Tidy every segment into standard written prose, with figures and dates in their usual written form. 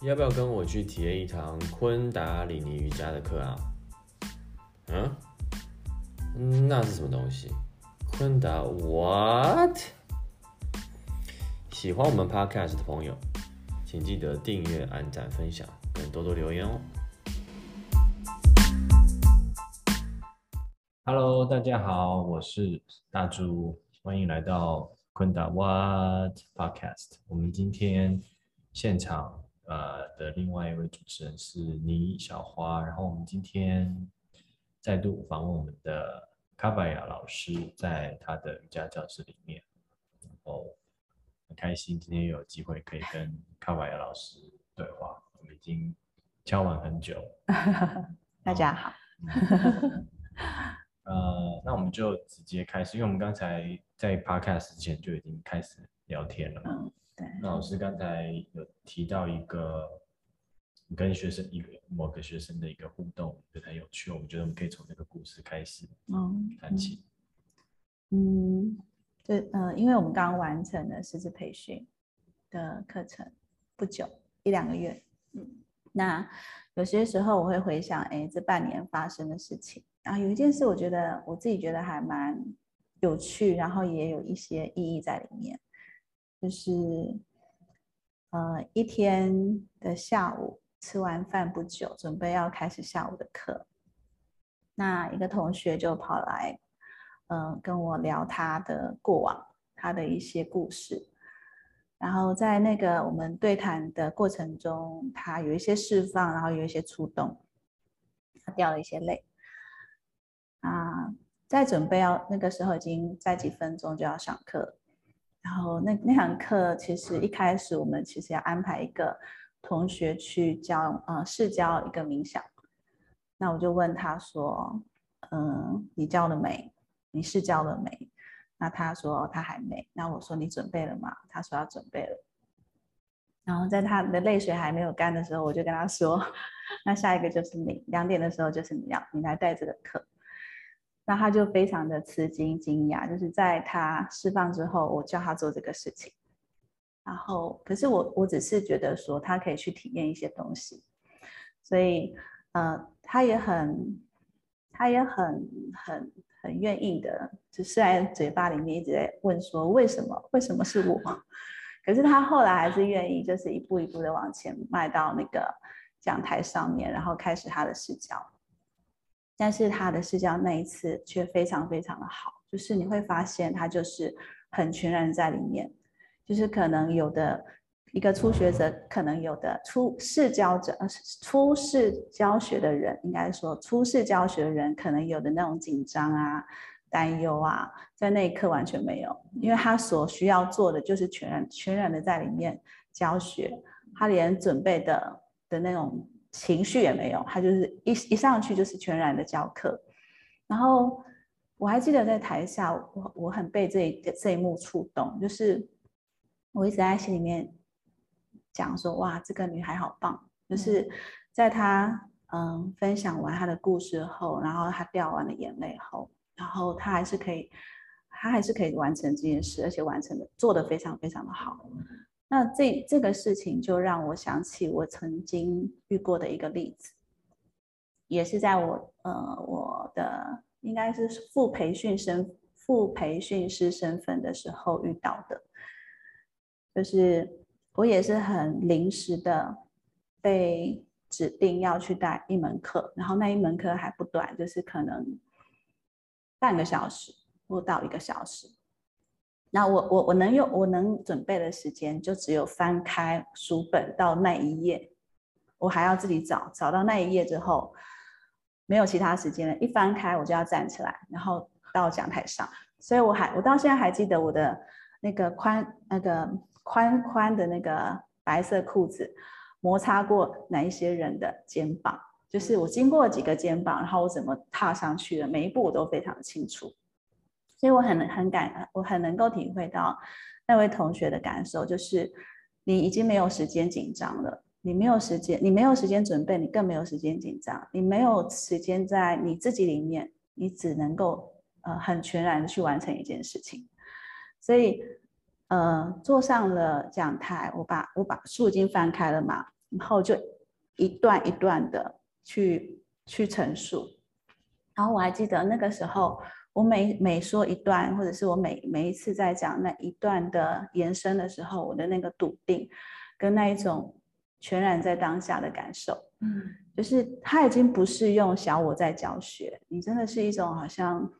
要不要跟我去体验一堂昆达里尼瑜伽的课啊？那是什么东西？昆达 what？ 喜欢我们 podcast 的朋友，请记得订阅、按赞、分享，跟多多留言哦。Hello， 大家好，我是大猪，欢迎来到昆达 what podcast。我们今天现场。的另外一位主持人是倪小花，然后我们今天再度访问我们的Kaivalya老师，在他的瑜伽教室里面，然后很开心今天有机会可以跟Kaivalya老师对话，我们已经敲完很久。大家好。那我们就直接开始，因为我们刚才在 podcast 之前就已经开始聊天了嘛。那老师刚才有提到一个跟学生某个学生的一个互动，觉得很有趣，我们觉得我们可以从这个故事开始谈起。因为我们刚完成了师资培训的课程不久，1-2个月。那有些时候我会回想，这半年发生的事情，然后有一件事，我自己觉得还蛮有趣，然后也有一些意义在里面。就是一天的下午吃完饭不久，准备要开始下午的课，那一个同学就跑来跟我聊他的过往，他的一些故事，然后在那个我们对谈的过程中，他有一些释放，然后有一些触动，他掉了一些泪在准备要那个时候已经在几分钟就要上课，然后那堂课其实一开始我们其实要安排一个同学去教试教一个冥想，那我就问他说，你教了没？你试教了没？那他说他还没。那我说你准备了吗？他说他准备了。然后在他的泪水还没有干的时候，我就跟他说，那下一个就是你，2点的时候就是你来带这个课。那他就非常的吃惊惊讶，就是在他释放之后，我叫他做这个事情，然后可是我只是觉得说他可以去体验一些东西，所以他也很愿意的，就虽然嘴巴里面一直在问说为什么是我，可是他后来还是愿意，就是一步一步的往前迈到那个讲台上面，然后开始他的视角。但是他的视角那一次却非常非常的好，就是你会发现他就是很全然在里面，就是可能有的一个初学者，可能有的初试教学的人，应该说初试教学的人可能有的那种紧张啊、担忧啊，在那一刻完全没有，因为他所需要做的就是全然的在里面教学，他连准备的那种情绪也没有，他就是 一上去就是全然的教课。然后我还记得在台下 我很被这一幕触动，就是我一直在心里面讲说，哇，这个女孩好棒，就是在她分享完她的故事后，然后她掉完了眼泪后，然后她还是可以完成这件事，而且做得非常非常的好。那这个事情就让我想起我曾经遇过的一个例子，也是在我的应该是副培训师身份的时候遇到的，就是我也是很临时的被指定要去带一门课，然后那一门课还不短，就是可能半个小时不到1个小时。那我能准备的时间就只有翻开书本到那一页，我还要自己找到那一页之后，没有其他时间了。一翻开我就要站起来，然后到讲台上。所以我到现在还记得我的那个宽的那个白色裤子摩擦过哪一些人的肩膀，就是我经过几个肩膀，然后我怎么踏上去的，每一步我都非常清楚。所以我很能够体会到那位同学的感受，就是你已经没有时间紧张了，你没有时间准备，你更没有时间紧张，你没有时间在你自己里面，你只能够很全然的去完成一件事情。所以坐上了讲台，我把书已经翻开了嘛，然后就一段一段的去陈述。然后我还记得那个时候，我每说一段，或者是我每一次在讲那一段的延伸的时候，我的那个笃定跟那一种全然在当下的感受，就是它已经不是用小我在教学，你真的是一种好像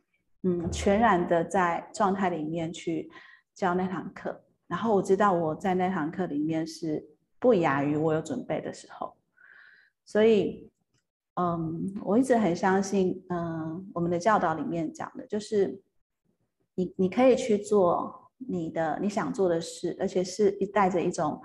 全然的在状态里面去教那堂课。然后我知道我在那堂课里面是不亚于我有准备的时候，所以我一直很相信我们的教导里面讲的就是你可以去做你想做的事，而且是带着一种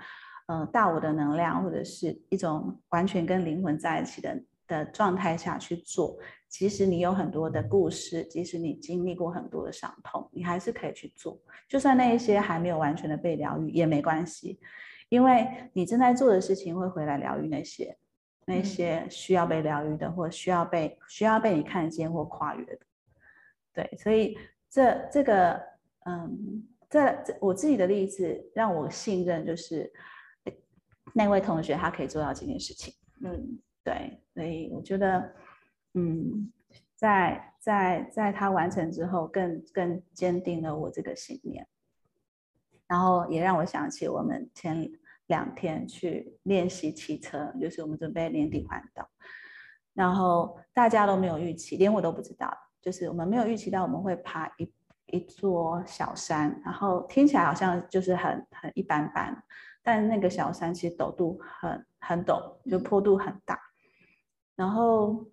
大我的能量，或者是一种完全跟灵魂在一起的状态下去做。即使你有很多的故事，即使你经历过很多的伤痛，你还是可以去做，就算那一些还没有完全的被疗愈也没关系，因为你正在做的事情会回来疗愈那些需要被疗愈的，或需要被你看见或跨越的。对，所以这个我自己的例子让我信任，就是那位同学他可以做到这件事情。对，所以我觉得在他完成之后更坚定了我这个信念，然后也让我想起我们前2天去练习骑车，就是我们准备年底环岛，然后大家都没有预期，连我都不知道，就是我们没有预期到我们会爬一座小山，然后听起来好像就是很一般般，但那个小山其实陡度很陡，就坡度很大。然后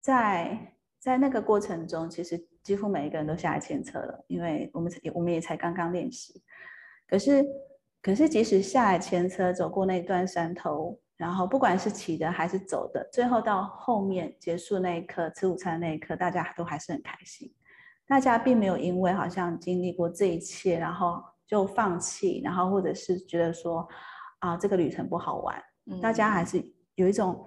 在那个过程中，其实几乎每一个人都下来牵车了，因为我们也才刚刚练习。可是即使下来牵车走过那段山头，然后不管是骑的还是走的，最后到后面结束那一刻，吃午餐那一刻，大家都还是很开心。大家并没有因为好像经历过这一切，然后就放弃，然后或者是觉得说这个旅程不好玩，大家还是有一种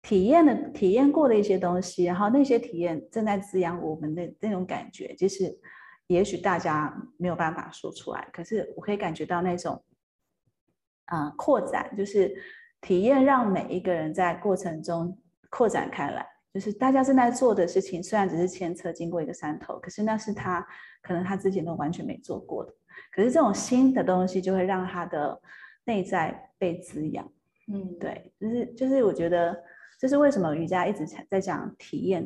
体验过的一些东西，然后那些体验正在滋养我们的那种感觉，其实也许大家没有办法说出来，可是我可以感觉到那种扩展，就是体验让每一个人在过程中扩展开来，就是大家正在做的事情虽然只是牵车经过一个山头，可是那是他可能他之前都完全没做过的，可是这种新的东西就会让他的内在被滋养。对，就是我觉得这是为什么瑜伽一直在讲体验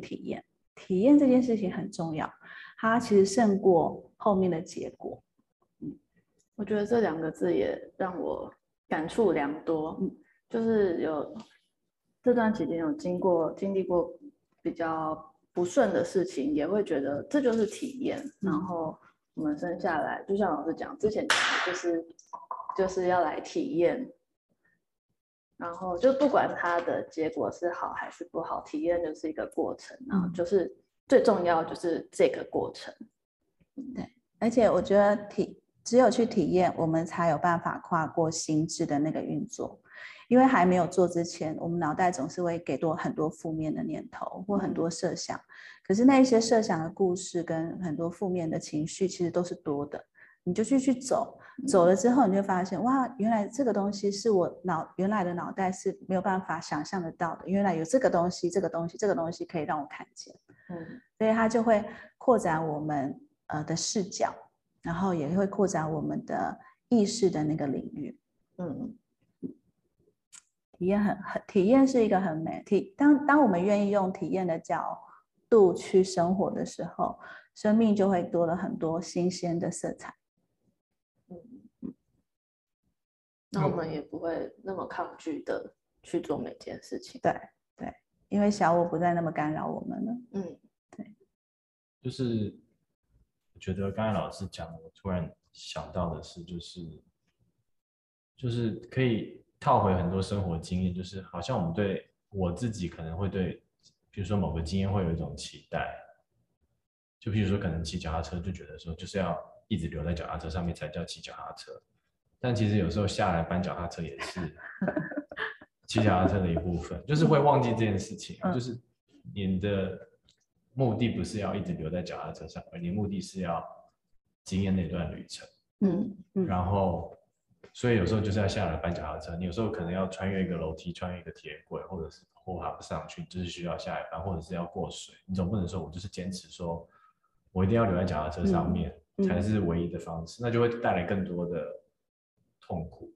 这件事情很重要，它其实胜过后面的结果。我觉得这2个字也让我感触良多。就是有这段期间有经历过比较不顺的事情，也会觉得这就是体验。然后我们生下来，就像老师讲之前就是要来体验。然后就不管它的结果是好还是不好，体验就是一个过程，然后就是最重要就是这个过程。对，而且我觉得只有去体验，我们才有办法跨过心智的那个运作，因为还没有做之前，我们脑袋总是会给多很多负面的念头或很多设想，可是那些设想的故事跟很多负面的情绪其实都是多的，你就去走了之后，你就发现哇，原来这个东西是我原来的脑袋是没有办法想象得到的，原来有这个东西可以让我看见。所以它就会扩展我们的视角，然后也会扩展我们的意识的那个领域。体验是一个很美，当我们愿意用体验的角度去生活的时候，生命就会多了很多新鲜的色彩。那我们也不会那么抗拒的去做每件事情。对，因为小我不再那么干扰我们了。对。就是我觉得刚才老师讲，我突然想到的是，就是可以套回很多生活经验，就是好像我们对我自己可能会对，比如说某个经验会有一种期待，就比如说可能骑脚踏车就觉得说就是要一直留在脚踏车上面才叫骑脚踏车。但其实有时候下来搬脚踏车也是骑脚踏车的一部分，就是会忘记这件事情。就是你的目的不是要一直留在脚踏车上，而你的目的是要经验那段旅程。然后所以有时候就是要下来搬脚踏车，你有时候可能要穿越一个楼梯，穿越一个铁轨，或者是爬不上去，就是需要下来搬，或者是要过水。你总不能说我就是坚持说我一定要留在脚踏车上面才是唯一的方式，那就会带来更多的痛苦。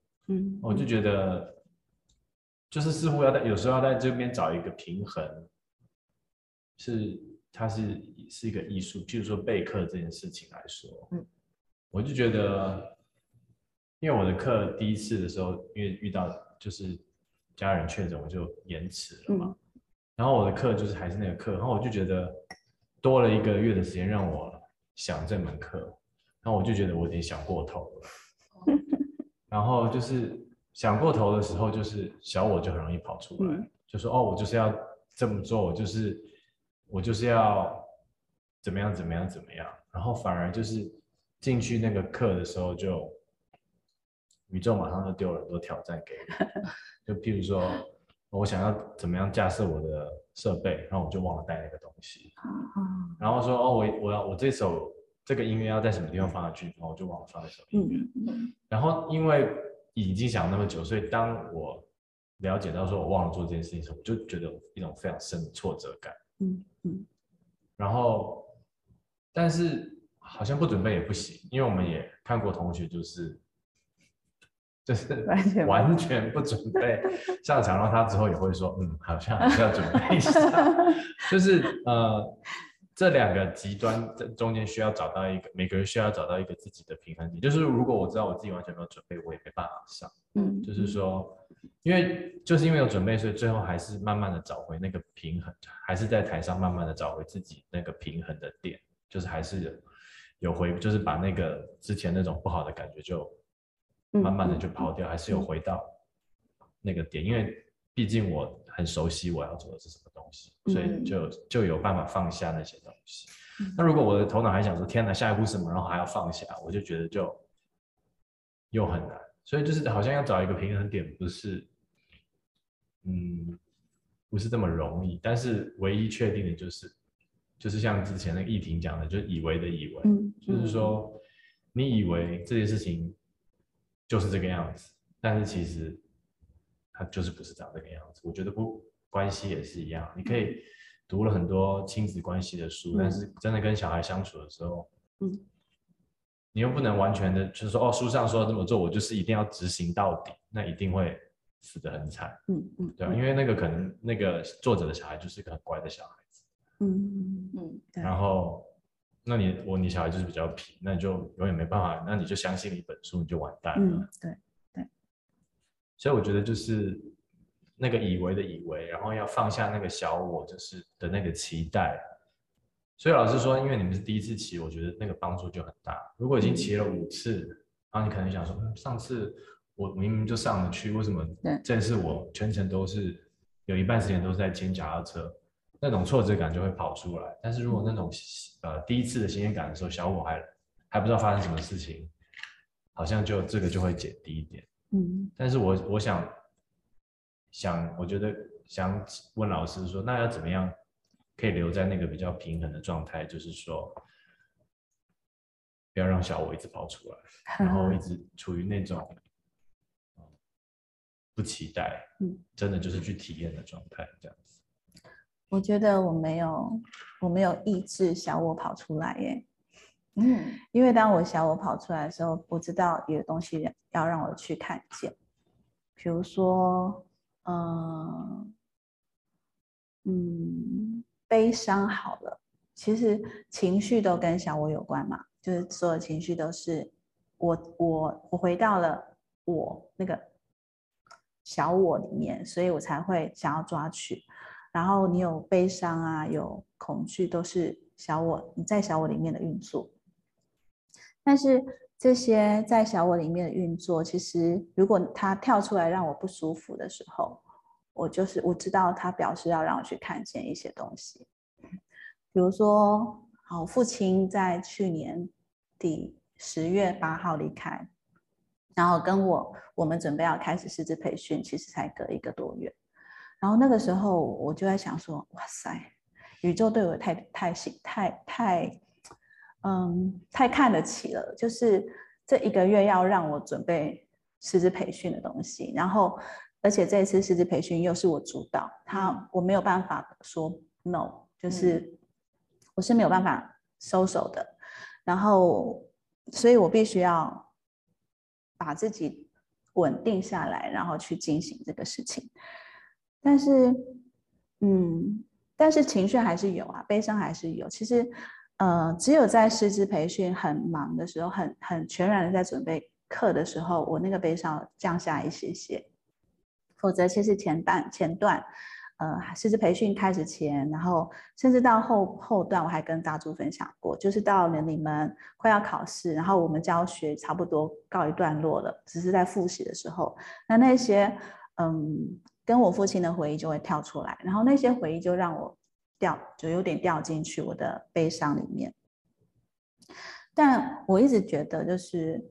我就觉得就是似乎要在有时候要在这边找一个平衡，它是一个艺术。譬如说备课这件事情来说，我就觉得，因为我的课第一次的时候，因为遇到就是家人确诊，我就延迟了嘛。然后我的课就是还是那个课，然后我就觉得多了1个月的时间让我想这门课，然后我就觉得我有点想过头了。然后就是想过头的时候，就是小我就很容易跑出来，就说哦，我就是要这么做，我就是要怎么样怎么样怎么样。然后反而就是进去那个课的时候，就宇宙马上就丢了很多挑战给我。就譬如说我想要怎么样架设我的设备，然后我就忘了带那个东西。然后说哦，我这个音乐要在什么地方放下去，然后我就忘了放那首音乐。然后因为已经想那么久，所以当我了解到说我忘了做这件事情的时候，我就觉得一种非常深的挫折感。然后但是好像不准备也不行，因为我们也看过同学就是完全不准备上场，然后他之后也会说好像要准备一下。就是这2个极端中间需要找到一个，每个人需要找到一个自己的平衡点。就是如果我知道我自己完全没有准备，我也没办法上。就是说，因为有准备，所以最后还是慢慢的找回那个平衡，还是在台上慢慢的找回自己那个平衡的点，就是还是有回，就是把那个之前那种不好的感觉就慢慢的就抛掉，还是有回到那个点，因为毕竟我很熟悉我要做的是什么东西，所以就有办法放下那些东西。那如果我的头脑还想说天哪下一步什么，然后还要放下，我就觉得就又很难。所以就是好像要找一个平衡点，不是这么容易。但是唯一确定的就是像之前那个议婷讲的，就是以为的以为，就是说你以为这件事情就是这个样子，但是其实它就是不是长这个样子。我觉得关系也是一样，你可以读了很多亲子关系的书，但是真的跟小孩相处的时候，你又不能完全的就是说哦，书上说这么做，我就是一定要执行到底，那一定会死得很惨。对啊，因为那个可能那个作者的小孩就是一个很乖的小孩子，然后那你小孩就是比较皮，那就永远没办法，那你就相信了一本书，你就完蛋了。所以我觉得就是那个以为的以为，然后要放下那个小我就是的那个期待。所以老师说因为你们是第一次骑，我觉得那个帮助就很大。如果已经骑了5次，然后你可能想说上次我明明就上得去，为什么这次我全程都是有一半时间都是在牵脚踏车，那种挫折感就会跑出来。但是如果那种第一次的新鲜感的时候，小我还不知道发生什么事情，好像就这个就会减低一点。但是我我觉得想问老师说，那要怎么样可以留在那个比较平衡的状态？就是说，不要让小我一直跑出来，然后一直处于那种不期待，真的就是去体验的状态，这样子。我觉得我没有抑制小我跑出来耶。因为当我小我跑出来的时候，我知道有东西要让我去看见，比如说，悲伤好了，其实情绪都跟小我有关嘛，就是所有情绪都是我回到了我那个小我里面，所以我才会想要抓取。然后你有悲伤啊，有恐惧，都是小我，你在小我里面的运作。但是这些在小我里面的运作，其实如果它跳出来让我不舒服的时候，我知道它表示要让我去看见一些东西。比如说，我父亲在去年底10月8号离开，然后跟我们准备要开始师资培训，其实才隔1个多月。然后那个时候我就在想说，哇塞，宇宙对我太太看得起了，就是这一个月要让我准备师资培训的东西，然后而且这一次师资培训又是我主导，我没有办法说 no， 就是我是没有办法收手的，然后所以我必须要把自己稳定下来，然后去进行这个事情。但是但是情绪还是有啊，悲伤还是有。其实只有在师资培训很忙的时候，很全然的在准备课的时候，我那个悲伤降下一些些。否则其实前段师资培训开始前，然后甚至到后段，我还跟大珠分享过，就是到了你们快要考试，然后我们教学差不多告一段落了，只是在复习的时候，那些跟我父亲的回忆就会跳出来，然后那些回忆就让我有点掉进去我的悲伤里面。但我一直觉得就是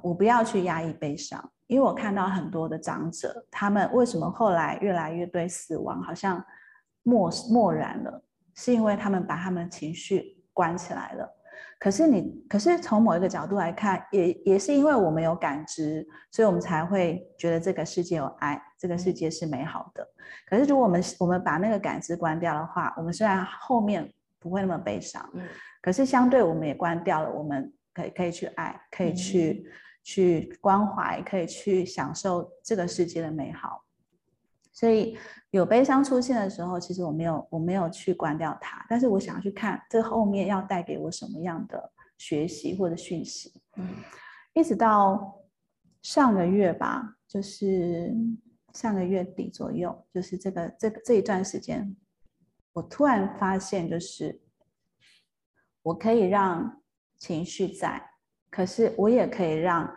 我不要去压抑悲伤，因为我看到很多的长者，他们为什么后来越来越对死亡好像漠然了，是因为他们把他们的情绪关起来了。可是从某一个角度来看，也是因为我们有感知，所以我们才会觉得这个世界有爱，这个世界是美好的。可是如果我们把那个感知关掉的话，我们虽然后面不会那么悲伤，可是相对我们也关掉了，我们可以去爱，可以去关怀，可以去享受这个世界的美好。所以有悲伤出现的时候，其实我没有去关掉它，但是我想要去看这后面要带给我什么样的学习或者讯息。一直到上个月吧，就是上个月底左右，就是这一段时间，我突然发现，就是我可以让情绪在，可是我也可以让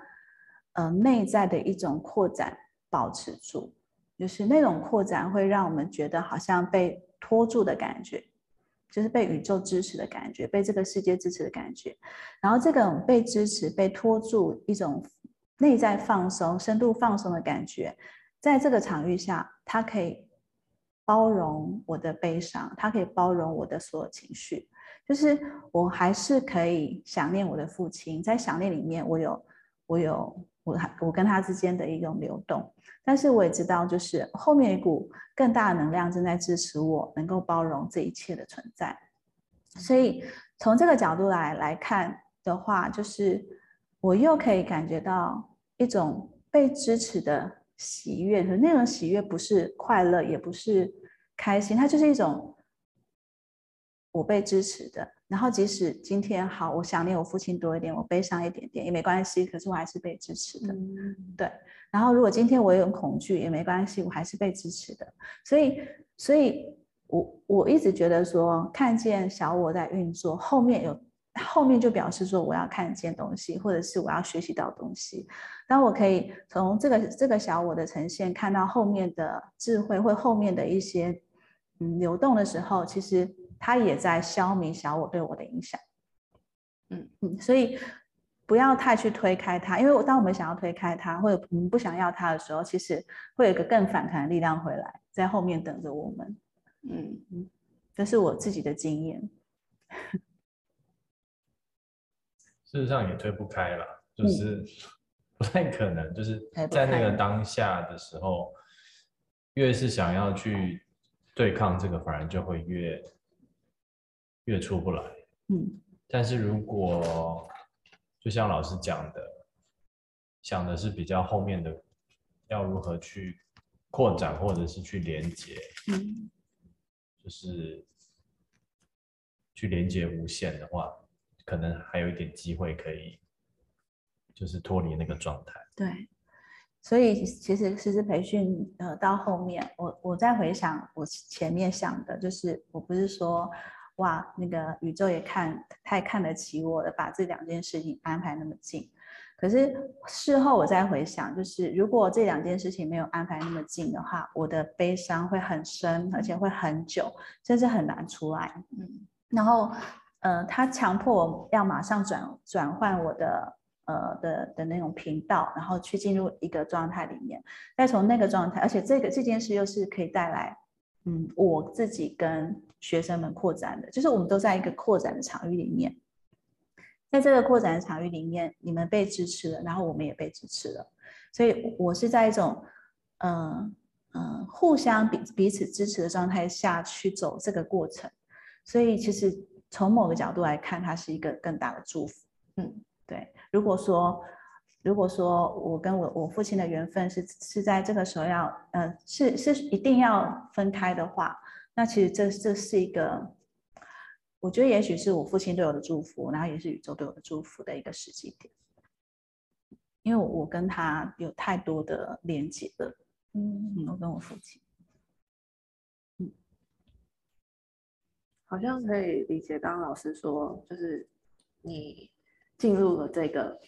内在的一种扩展保持住，就是那种扩展会让我们觉得好像被拖住的感觉，就是被宇宙支持的感觉，被这个世界支持的感觉。然后这种被支持、被拖住，一种内在放松、深度放松的感觉，在这个场域下，它可以包容我的悲伤，它可以包容我的所有情绪。就是我还是可以想念我的父亲，在想念里面我跟他之间的一种流动，但是我也知道，就是后面一股更大的能量正在支持我，能够包容这一切的存在。所以从这个角度来看的话，就是我又可以感觉到一种被支持的喜悦，可是那种喜悦不是快乐，也不是开心，它就是一种我被支持的。然后即使今天好，我想念我父亲多一点，我悲伤一点点也没关系，可是我还是被支持的。对，然后如果今天我有恐惧也没关系，我还是被支持的。所以我一直觉得说，看见小我在运作，后面就表示说我要看见东西，或者是我要学习到东西。当我可以从这个小我的呈现看到后面的智慧，或后面的一些流动的时候，其实它也在消弭小我对我的影响。所以不要太去推开它，因为当我们想要推开它，或者我们不想要它的时候，其实会有一个更反弹的力量回来，在后面等着我们。这是我自己的经验。事实上也推不开了，就是不太可能，就是在那个当下的时候，越是想要去对抗这个，反而就会越出不来。但是如果就像老师讲的，想的是比较后面的要如何去扩展，或者是去连接，就是去连接无限的话，可能还有一点机会可以就是脱离那个状态。对，所以其实师资培训到后面，我在回想我前面想的，就是我不是说哇，那个宇宙也太看得起我了，把这两件事情安排那么近。可是事后我再回想，就是如果这两件事情没有安排那么近的话，我的悲伤会很深，而且会很久，甚至很难出来。然后他强迫我要马上转换我的的那种频道，然后去进入一个状态里面，再从那个状态，而且这件事又是可以带来我自己跟学生们扩展的，就是我们都在一个扩展的场域里面。在这个扩展的场域里面，你们被支持了，然后我们也被支持了，所以我是在一种互相彼此支持的状态下去走这个过程，所以其实从某个角度来看，它是一个更大的祝福。嗯，对。如果说我跟我父亲的缘分是在这个时候要是一定要分开的话，那其实这是一个，我觉得也许是我父亲对我的祝福，然后也是宇宙对我的祝福的一个时机点，因为我跟他有太多的连接了。嗯，我跟我父亲，嗯，好像可以理解。刚刚老师说，就是你进入了这个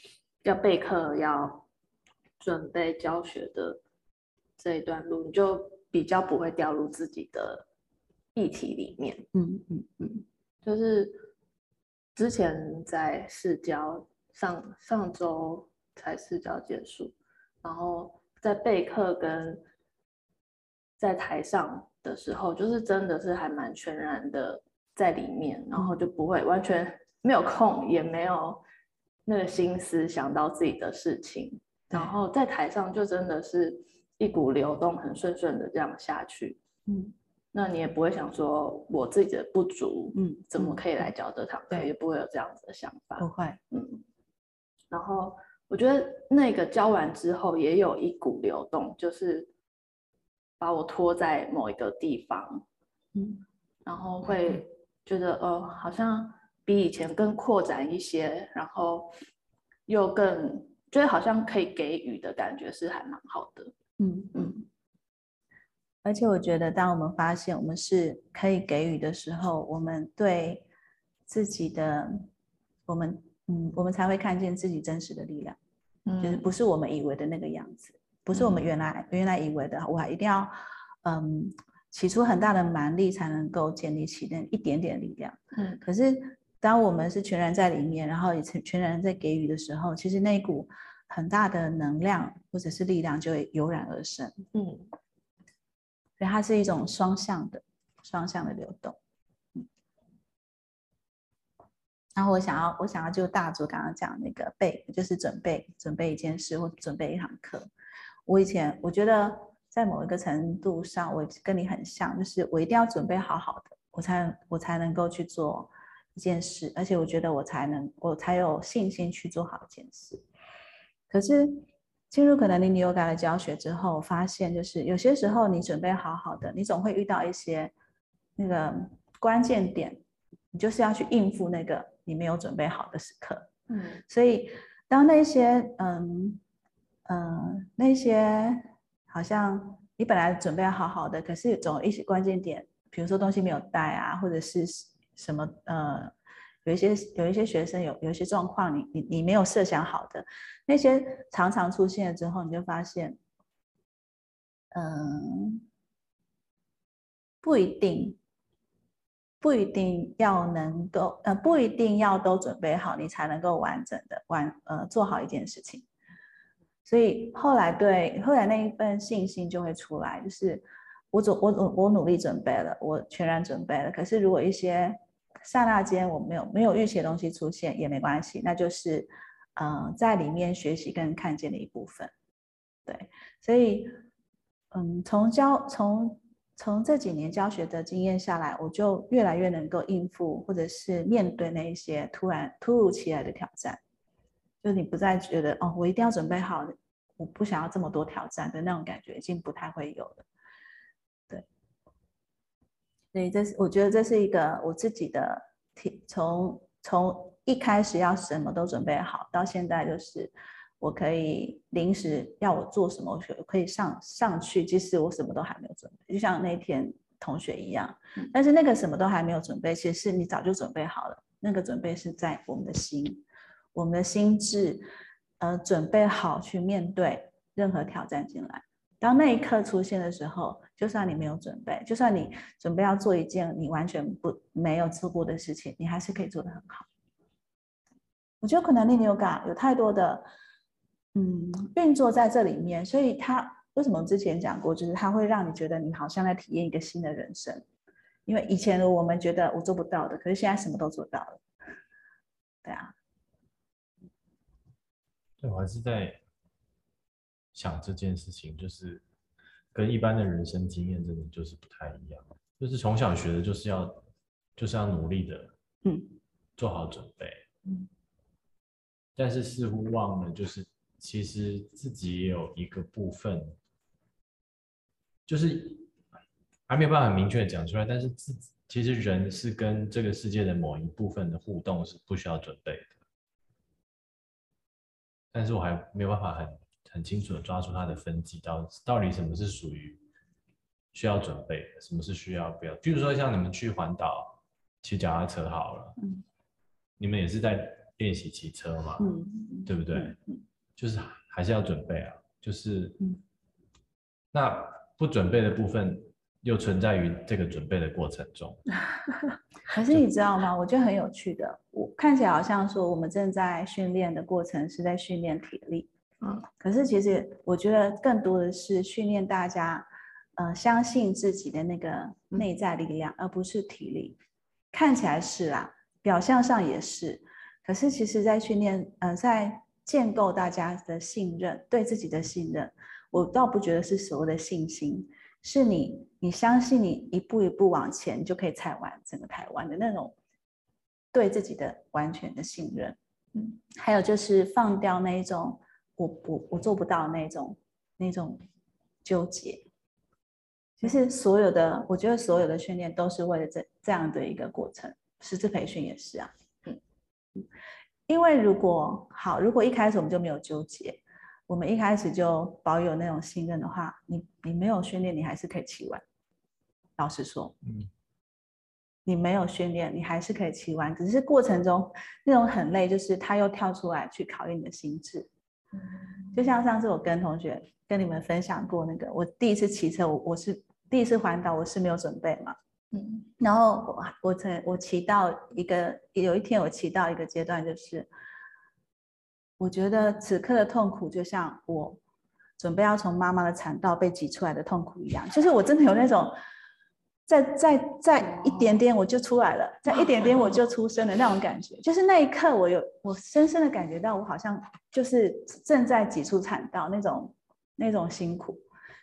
要备课、要准备教学的这一段路，你就比较不会掉入自己的议题里面。嗯嗯嗯，就是之前在试教，上周才试教结束，然后在备课跟在台上的时候，就是真的是还蛮全然的在里面，然后就不会完全没有空，也没有那个心思想到自己的事情，然后在台上就真的是一股流动，很顺的这样下去。嗯。那你也不会想说我自己的不足，怎么可以来教这堂课，也不会有这样子的想法，不会。嗯，然后我觉得那个教完之后也有一股流动，就是把我拖在某一个地方，然后会觉得好像比以前更扩展一些，然后又更觉得好像可以给予的感觉是还蛮好的。嗯嗯。而且我觉得当我们发现我们是可以给予的时候，我们对自己的我们才会看见自己真实的力量，就是不是我们以为的那个样子，不是我们原来以为的我还一定要起出很大的蛮力才能够建立起那一点点力量。可是当我们是全然在里面，然后也全然在给予的时候，其实那一股很大的能量或者是力量就会油然而生。嗯，所以它是一种双向的流动。嗯，然后我想要就大竹刚刚讲那个备，就是准备一件事或准备一堂课。我觉得在某一个程度上，我跟你很像，就是我一定要准备好的，我才能够去做一件事，而且我觉得我才有信心去做好一件事。可是进入可能零yoga的教学之后，我发现就是有些时候你准备好的，你总会遇到一些那个关键点，你就是要去应付那个你没有准备好的时刻。嗯，所以当那些好像你本来准备好的，可是总有一些关键点，比如说东西没有带啊，或者是什么有一些学生有一些状况你没有设想好的，那些常常出现了之后，你就发现不一定要能够不一定要都准备好你才能够完整的做好一件事情。所以后来那一份信心就会出来，就是我努力准备了，我全然准备了，可是如果一些刹那间我没有预期的东西出现也没关系，那就是在里面学习跟看见的一部分。对，所以从这几年教学的经验下来，我就越来越能够应付或者是面对那一些突如其来的挑战，就是你不再觉得哦我一定要准备好，我不想要这么多挑战的那种感觉已经不太会有了。所以我觉得这是一个我自己的从一开始要什么都准备好，到现在就是我可以临时要我做什么我可以上去，即使我什么都还没有准备，就像那天同学一样。但是那个什么都还没有准备，其实是你早就准备好了，那个准备是在我们的心，我们的心智准备好去面对任何挑战进来。当那一刻出现的时候，就算你没有准备，就算你准备要做一件你完全没有做过的事情，你还是可以做得很好。我觉得可能力 yoga 有太多的运作在这里面，所以它为什么之前讲过，就是它会让你觉得你好像在体验一个新的人生，因为以前我们觉得我做不到的，可是现在什么都做到了。对啊，对，我还是在想这件事情，就是跟一般的人生经验真的就是不太一样，就是从小学的就是要努力的，做好准备，但是似乎忘了，就是其实自己也有一个部分，就是还没有办法很明确的讲出来，但是自己其实人是跟这个世界的某一部分的互动是不需要准备的，但是我还没有办法很清楚的抓住它的分级，到底什么是属于需要准备的，什么是需要不要。比如说像你们去环岛骑脚踏车好了，你们也是在练习骑车嘛，对不对？就是还是要准备啊，就是那不准备的部分又存在于这个准备的过程中。可是你知道吗？我觉得很有趣的，我看起来好像说我们正在训练的过程是在训练体力，可是其实我觉得更多的是训练大家相信自己的那个内在力量，而不是体力。看起来是啦，表象上也是，可是其实在训练在建构大家的信任，对自己的信任。我倒不觉得是所谓的信心，是你相信你一步一步往前，你就可以踩完整个台湾的那种对自己的完全的信任。还有就是放掉那一种我做不到那种纠结。其实所有的，我觉得所有的训练都是为了这样的一个过程，师资培训也是啊。因为如果一开始我们就没有纠结，我们一开始就保有那种信任的话，你没有训练你还是可以骑完。老实说，你没有训练你还是可以骑完，只是过程中那种很累，就是他又跳出来去考验你的心智。就像上次我跟同学跟你们分享过那个，我第一次骑车，我是第一次环岛，我是没有准备嘛。然后我骑到有一天我骑到一个阶段，就是我觉得此刻的痛苦就像我准备要从妈妈的产道被挤出来的痛苦一样，就是我真的有那种在一点点我就出来了，在一点点我就出生的那种感觉，就是那一刻我深深的感觉到我好像就是正在挤出产道那种辛苦。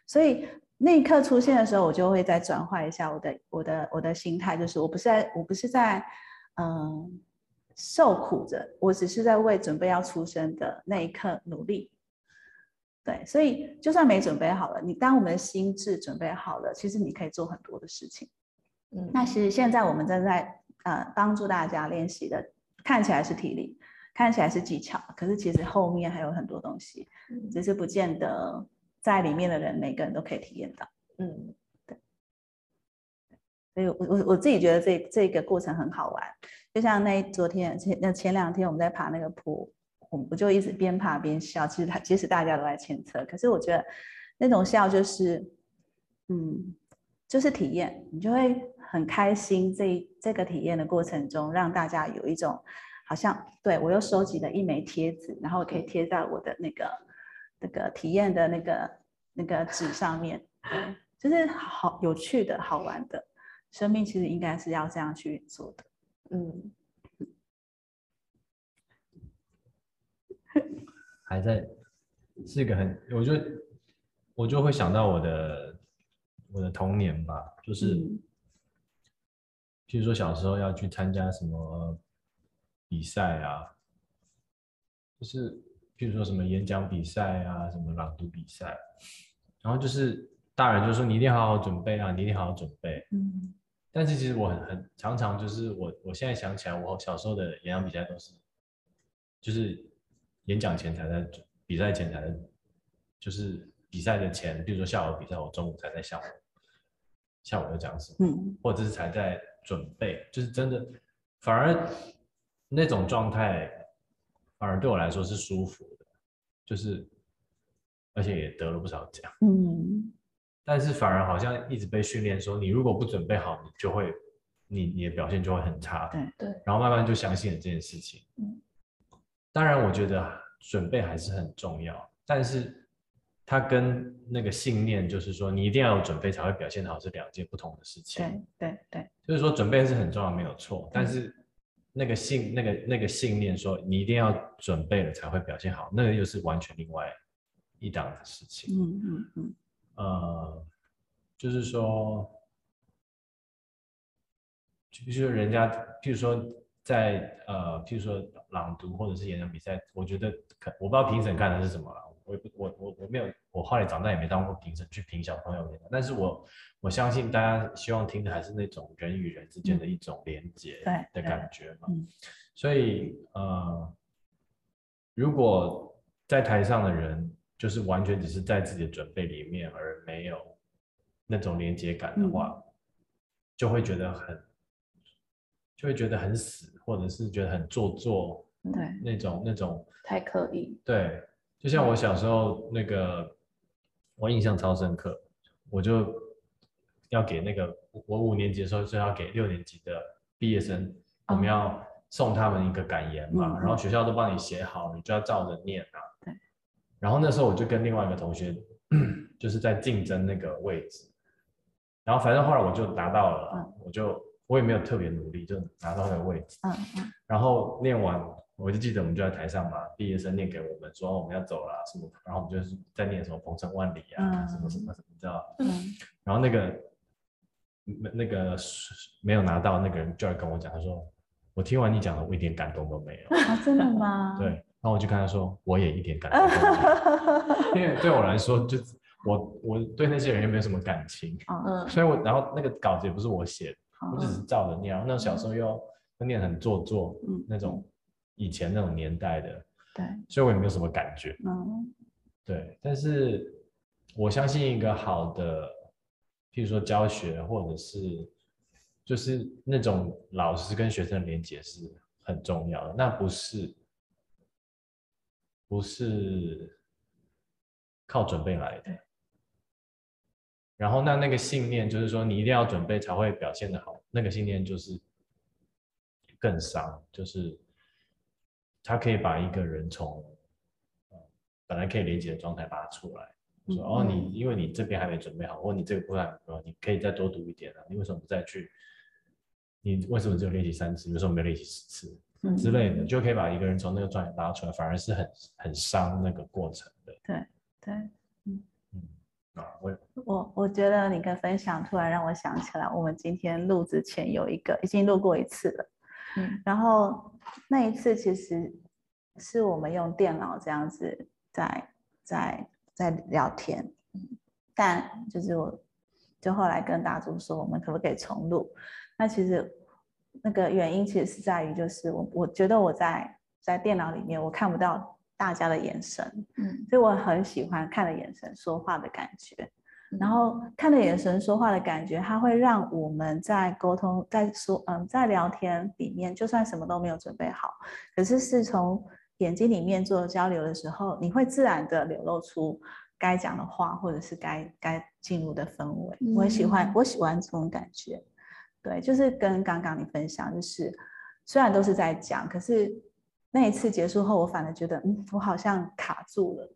所以那一刻出现的时候，我就会再转换一下我的心态，就是我不是在受苦着，我只是在为准备要出生的那一刻努力。对，所以就算没准备好了，当我们的心智准备好了，其实你可以做很多的事情。那其实现在我们正在帮助大家练习的，看起来是体力，看起来是技巧，可是其实后面还有很多东西，只是不见得在里面的人每个人都可以体验到。对。所以我自己觉得这个过程很好玩。就像前两天我们在爬那个坡，我就一直边爬边笑。其实大家都在牵扯，可是我觉得那种笑就是，就是体验，你就会很开心。这个体验的过程中，让大家有一种好像对我又收集了一枚贴纸，然后可以贴在我的那个体验的那个纸上面，就是好有趣的好玩的。生命其实应该是要这样去做的。还在是一个很，我就会想到我的童年吧，就是譬如说小时候要去参加什么比赛啊，就是譬如说什么演讲比赛啊，什么朗读比赛，然后就是大人就说你一定好好准备啊，你一定好好准备。但是其实我很常常就是我现在想起来，我小时候的演讲比赛都是，就是演讲前才在比赛前才在，就是比赛的前，比如说下午比赛，我中午才在想下午要讲什么，或者是才在准备，就是真的，反而那种状态反而对我来说是舒服的，就是而且也得了不少奖。但是反而好像一直被训练说，你如果不准备好，你的表现就会很差。对。然后慢慢就相信了这件事情。当然，我觉得准备还是很重要，但是它跟那个信念，就是说你一定要有准备才会表现好，是两件不同的事情。对。就是说准备是很重要，没有错。但是那个信念说你一定要准备了才会表现好，那个又是完全另外一档的事情。就是说，就是人家，譬如说在譬如说朗读或者是演讲比赛，我觉得我不知道评审看的是什么了。我没有，我后来长大也没当过评审去评小朋友演讲，但是我相信大家希望听的还是那种人与人之间的一种连结的感觉嘛。所以如果在台上的人就是完全只是在自己的准备里面而没有那种连结感的话，就会觉得很死，或者是觉得很做作，对那种太刻意，对。就像我小时候那个，我印象超深刻，我就要给那个我5年级的时候就要给6年级的毕业生，我们要送他们一个感言嘛，然后学校都帮你写好，你就要照着念啊。对。然后那时候我就跟另外一个同学就是在竞争那个位置，然后反正后来我就拿到了，我也没有特别努力就拿到那个位置，然后念完。我就记得我们就在台上嘛，毕业生念给我们说我们要走了什么，然后我们就是在念什么鹏程万里啊，什么什么什么，你知道？然后那个没有拿到那个人就来跟我讲，他说我听完你讲的，我一点感动都没有。啊，真的吗？对。然后我就跟他说，我也一点感动都没有，因为对我来说，就我对那些人也没有什么感情，所以然后那个稿子也不是我写的，我就只是照着念。然后那小时候又念很做作，那种。以前那种年代的，对，所以我也没有什么感觉，对。但是我相信一个好的，譬如说教学，或者是就是那种老师跟学生的连结是很重要的。那不是靠准备来的。然后那个信念就是说你一定要准备才会表现得好，那个信念就是更伤，就是。他可以把一个人从本来可以连接的状态拔出来，说哦，你因为你这边还没准备好，或你这个部分还没准备好，你可以再多读一点啊，你为什么不再去？你为什么只有练习3次？为什么没有练习10次之类的，就可以把一个人从那个状态拉出来，反而是很伤那个过程的。对对，我觉得你跟分享突然让我想起来，我们今天录之前有一个已经录过1次了。然后那一次其实是我们用电脑这样子在聊天，但就是我就后来跟大竹说我们可不可以重录，那其实那个原因其实是在于就是我觉得我在电脑里面我看不到大家的眼神，所以我很喜欢看着眼神说话的感觉，然后看着眼神说话的感觉，它会让我们在沟通、在聊天里面，就算什么都没有准备好，可是从眼睛里面做交流的时候，你会自然的流露出该讲的话，或者是该进入的氛围。我喜欢这种感觉，对，就是跟刚刚你分享，就是虽然都是在讲，可是那一次结束后，我反而觉得，我好像卡住了。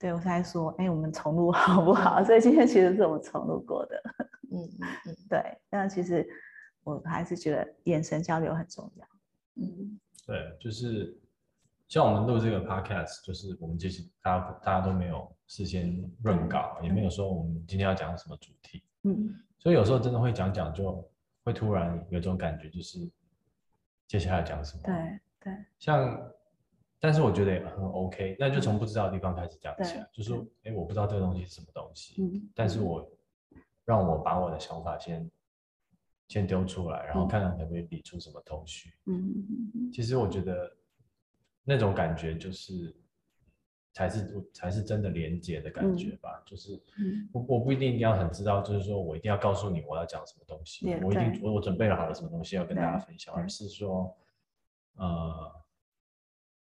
对，我才说，我们重录好不好？所以今天其实是我们重录过的。对。那其实我还是觉得眼神交流很重要。对，就是像我们录这个 podcast， 就是我们其实大家都没有事先润稿，也没有说我们今天要讲什么主题。所以有时候真的会讲，就会突然有种感觉，就是接下来讲什么。对。但是我觉得也很 OK， 那就从不知道的地方开始讲起来，就是我不知道这个东西是什么东西，但是我让我把我的想法先丢出来，然后看看可不可以理出什么头绪。其实我觉得那种感觉就是才是真的连结的感觉吧，就是我不一定要很知道，就是说我一定要告诉你我要讲什么东西，我准备了好了什么东西要跟大家分享，而是说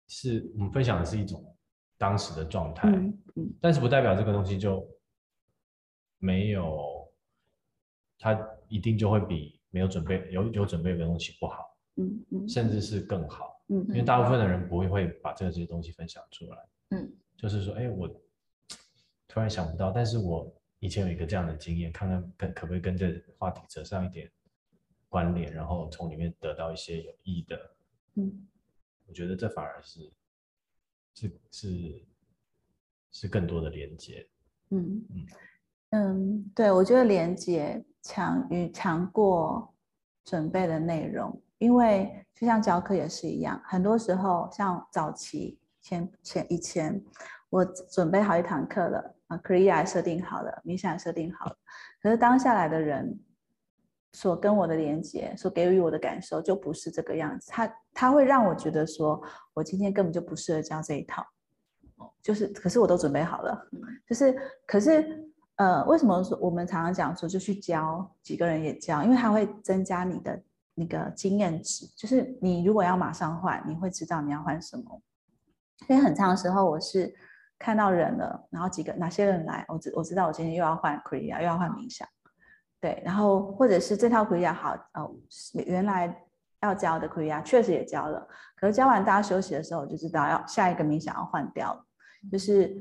是我们分享的是一种当时的状态，但是不代表这个东西就没有，它一定就会比没有准备有准备的东西不好，甚至是更好，因为大部分的人不会把这些东西分享出来，就是说，我突然想不到，但是我以前有一个这样的经验，看看可不可以跟这话题扯上一点关联，然后从里面得到一些有益的觉得这反而是更多的连结。对，我觉得连结强过准备的内容，因为就像教课也是一样，很多时候像早期以前我准备好一堂课了啊， kriya 设定好了，冥想设定好了，可是当下来的人所跟我的连接，所给予我的感受就不是这个样子，他会让我觉得说我今天根本就不适合教这一套，就是可是我都准备好了，就是可是为什么我们常常讲说就去教，几个人也教，因为它会增加你的那个经验值，就是你如果要马上换，你会知道你要换什么。所以很长的时候我是看到人了，然后哪些人来，我知道我今天又要换 kriya， 又要换冥想，对，然后或者是这套 kriya 好，原来要教的 kriya 确实也教了，可是教完大家休息的时候，我就知道要下一个冥想要换掉了，就是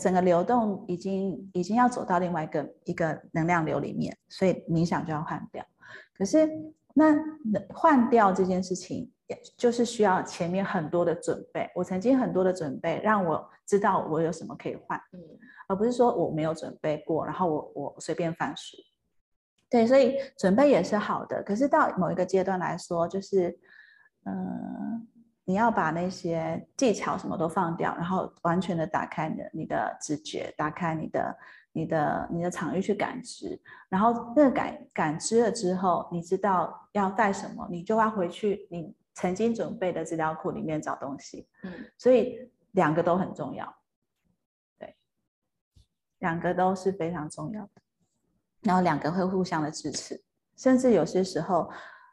整个流动已经要走到另外一个能量流里面，所以冥想就要换掉。可是那换掉这件事情，就是需要前面很多的准备。我曾经很多的准备，让我知道我有什么可以换，而不是说我没有准备过，然后我随便翻书。对，所以准备也是好的，可是到某一个阶段来说，就是你要把那些技巧什么都放掉，然后完全的打开你的直觉，打开你的场域去感知，然后那个感知了之后，你知道要带什么，你就要回去你曾经准备的资料库里面找东西。所以两个都很重要，对，两个都是非常重要的，然后两个会互相的支持，甚至有些时候。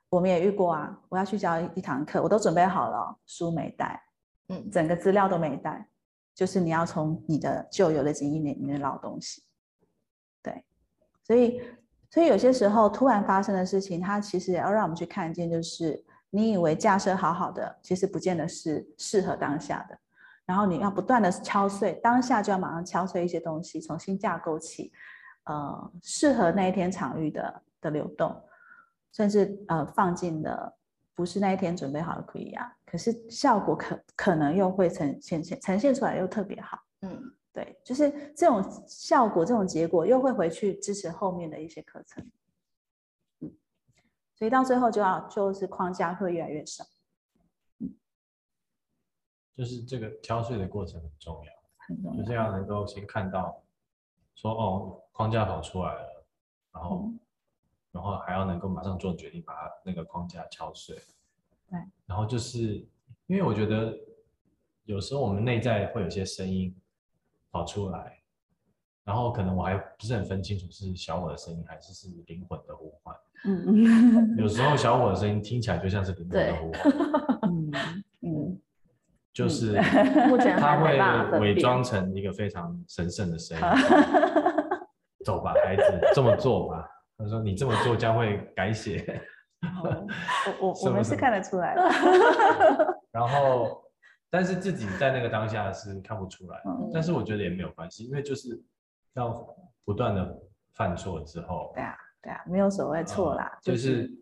我们也遇过啊，我要去教一堂课，我都准备好了，书没带，整个资料都没带，就是你要从你的旧有的经验里面捞东西，对，所以有些时候突然发生的事情，它其实也要让我们去看见，就是你以为架设好好的，其实不见得是适合当下的，然后你要不断的敲碎，当下就要马上敲碎一些东西，重新架构起，适合那一天场域的流动。甚至放进了不是那一天准备好的 kriya， 可是效果可能又会呈现出来又特别好，对，就是这种效果，这种结果又会回去支持后面的一些课程，所以到最后就是框架会越来越少，就是这个挑选的过程很重要，就是要能够先看到说哦，框架跑出来了，然后还要能够马上做决定，把那个框架敲碎。对。然后就是因为我觉得有时候我们内在会有些声音跑出来，然后可能我还不是很分清楚是小我的声音还是灵魂的呼唤。有时候小我的声音听起来就像是灵魂的呼唤。就是它会伪装成一个非常神圣的声音。走吧，孩子，这么做吧。他说：“你这么做将会改写。我们是看得出来的。然后，但是自己在那个当下是看不出来的。但是我觉得也没有关系，因为就是要不断的犯错之后，对啊，没有所谓错啦，就是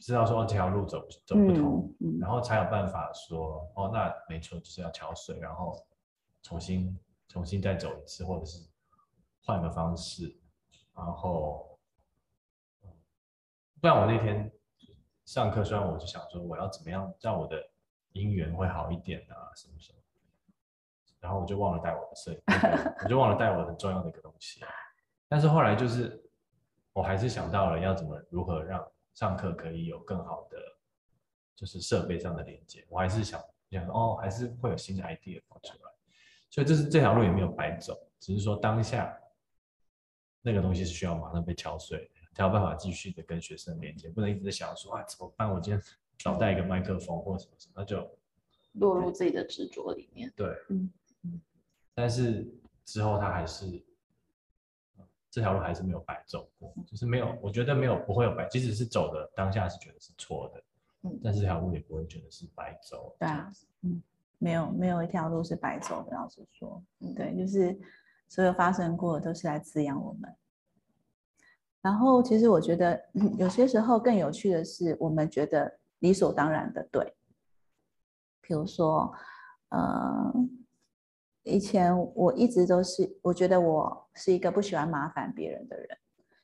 知道说这条路走不通，然后才有办法说哦，那没错，就是要敲碎，然后重新再走一次，或者是换个方式，然后。”不然我那天上课，虽然我就想说我要怎么样让我的姻缘会好一点啊，什么什么，然后我就忘了带我的摄影，我就忘了带我很重要的一个东西。但是后来就是我还是想到了要如何让上课可以有更好的，就是设备上的连接。我还是想哦，还是会有新的 idea 跑出来，所以这条路也没有白走，只是说当下那个东西是需要马上被敲碎。才有办法继续的跟学生连接，不能一直在想说啊怎么办？我今天少带一个麦克风或什么什么，那就落入自己的执着里面。对，但是之后他还是这条路还是没有白走过，就是没有，我觉得没有不会有白，即使是走的当下是觉得是错的，但是这条路也不会觉得是白走。对啊，没有一条路是白走的，老实说，对，就是所有发生过的都是来滋养我们。然后其实我觉得有些时候更有趣的是我们觉得理所当然的对，比如说，以前我一直都是，我觉得我是一个不喜欢麻烦别人的人，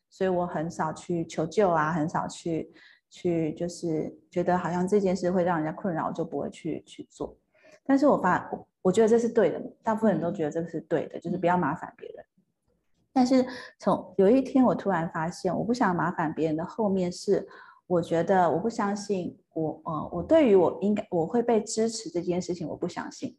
所以我很少去求救啊，很少去就是觉得好像这件事会让人家困扰，我就不会去做。但是我觉得这是对的，大部分人都觉得这个是对的，就是不要麻烦别人。但是从有一天我突然发现，我不想麻烦别人的后面是，我觉得我不相信我对于我会被支持这件事情，我不相信。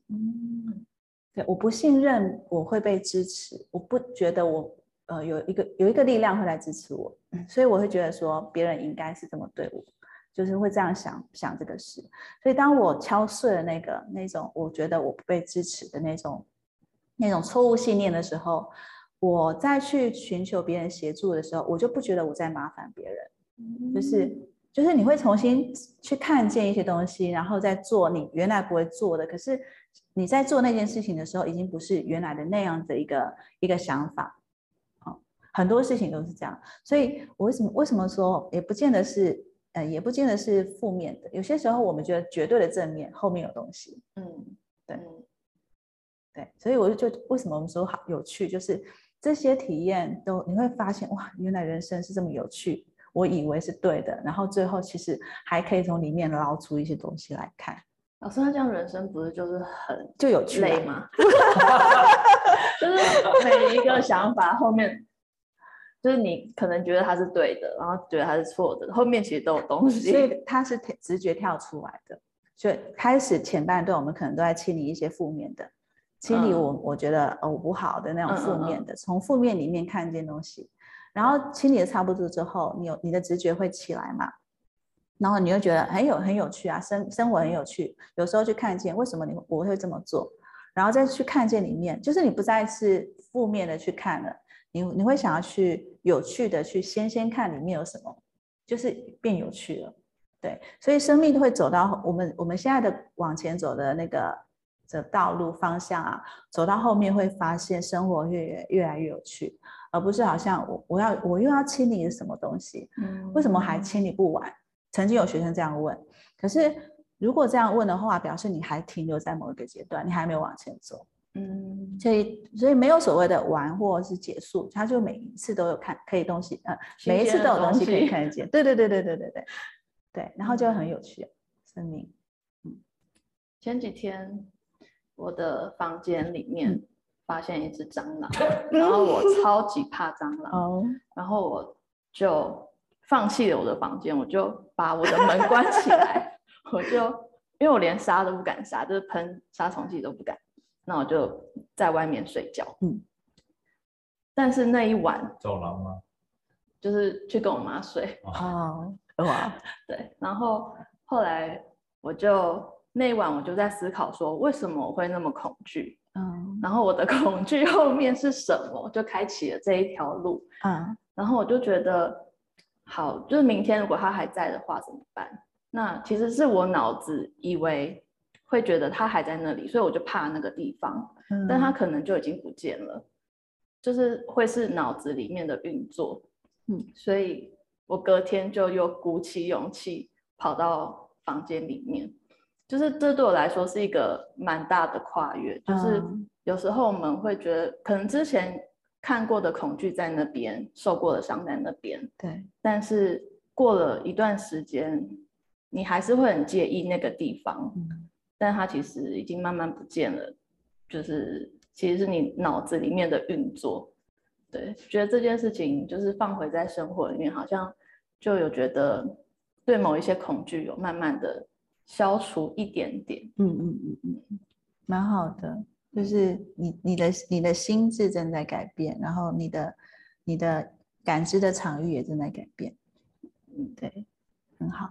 对，我不信任我会被支持，我不觉得我有一个力量会来支持我，所以我会觉得说别人应该是这么对我，就是会这样想这个事。所以当我敲碎了那种我觉得我不被支持的那种错误信念的时候，我再去寻求别人协助的时候，我就不觉得我在麻烦别人。就是你会重新去看见一些东西，然后再做你原来不会做的，可是你在做那件事情的时候已经不是原来的那样的一个想法。很多事情都是这样，所以我为什么说也不见得是负面的，有些时候我们觉得绝对的正面后面有东西。对，所以我就为什么我们说好有趣，就是这些体验都你会发现，哇，原来人生是这么有趣，我以为是对的，然后最后其实还可以从里面捞出一些东西来看。老师，那这样人生不是就是很就有趣累吗？就是每一个想法后面，就是你可能觉得它是对的，然后觉得它是错的，后面其实都有东西。所以它是直觉跳出来的。所以开始前半段我们可能都在清理一些负面的，清理我觉得我不好的那种负面的，从负面里面看见东西。然后清理的差不多之后，你的直觉会起来嘛，然后你会觉得很有趣啊，生活很有趣。有时候去看见为什么我会这么做，然后再去看见里面，就是你不再是负面的去看了，你会想要去有趣的去先看里面有什么，就是变有趣了。对，所以生命会走到我们现在的往前走的这道路方向啊，走到后面会发现生活越来越有趣，而不是好像我又要清理什么东西，为什么还清理不完？曾经有学生这样问，可是如果这样问的话，表示你还停留在某一个阶段，你还没有往前走。所以没有所谓的完或是结束，它就每一次都有可以东西，每一次都有东西可以看见。对，然后就很有趣，生命。前几天我的房间里面发现一只蟑螂，然后我超级怕蟑螂，然后我就放弃了我的房间，我就把我的门关起来，我就因为我连杀都不敢杀，就是喷杀虫剂都不敢，那我就在外面睡觉。但是那一晚走廊吗？就是去跟我妈睡。对，然后后来那一晚我就在思考说，为什么我会那么恐惧？然后我的恐惧后面是什么？就开启了这一条路。然后我就觉得，好，就是明天如果他还在的话怎么办？那其实是我脑子以为会觉得他还在那里，所以我就怕那个地方，但他可能就已经不见了，就是会是脑子里面的运作。所以我隔天就又鼓起勇气跑到房间里面。就是这对我来说是一个蛮大的跨越，就是有时候我们会觉得可能之前看过的恐惧在那边，受过的伤在那边，对，但是过了一段时间你还是会很介意那个地方，但它其实已经慢慢不见了，就是其实是你脑子里面的运作。对，觉得这件事情就是放回在生活里面，好像就有觉得对某一些恐惧有慢慢的消除一点点。蛮好的，就是你的心智正在改变，然后你的感知的场域也正在改变。对，很好。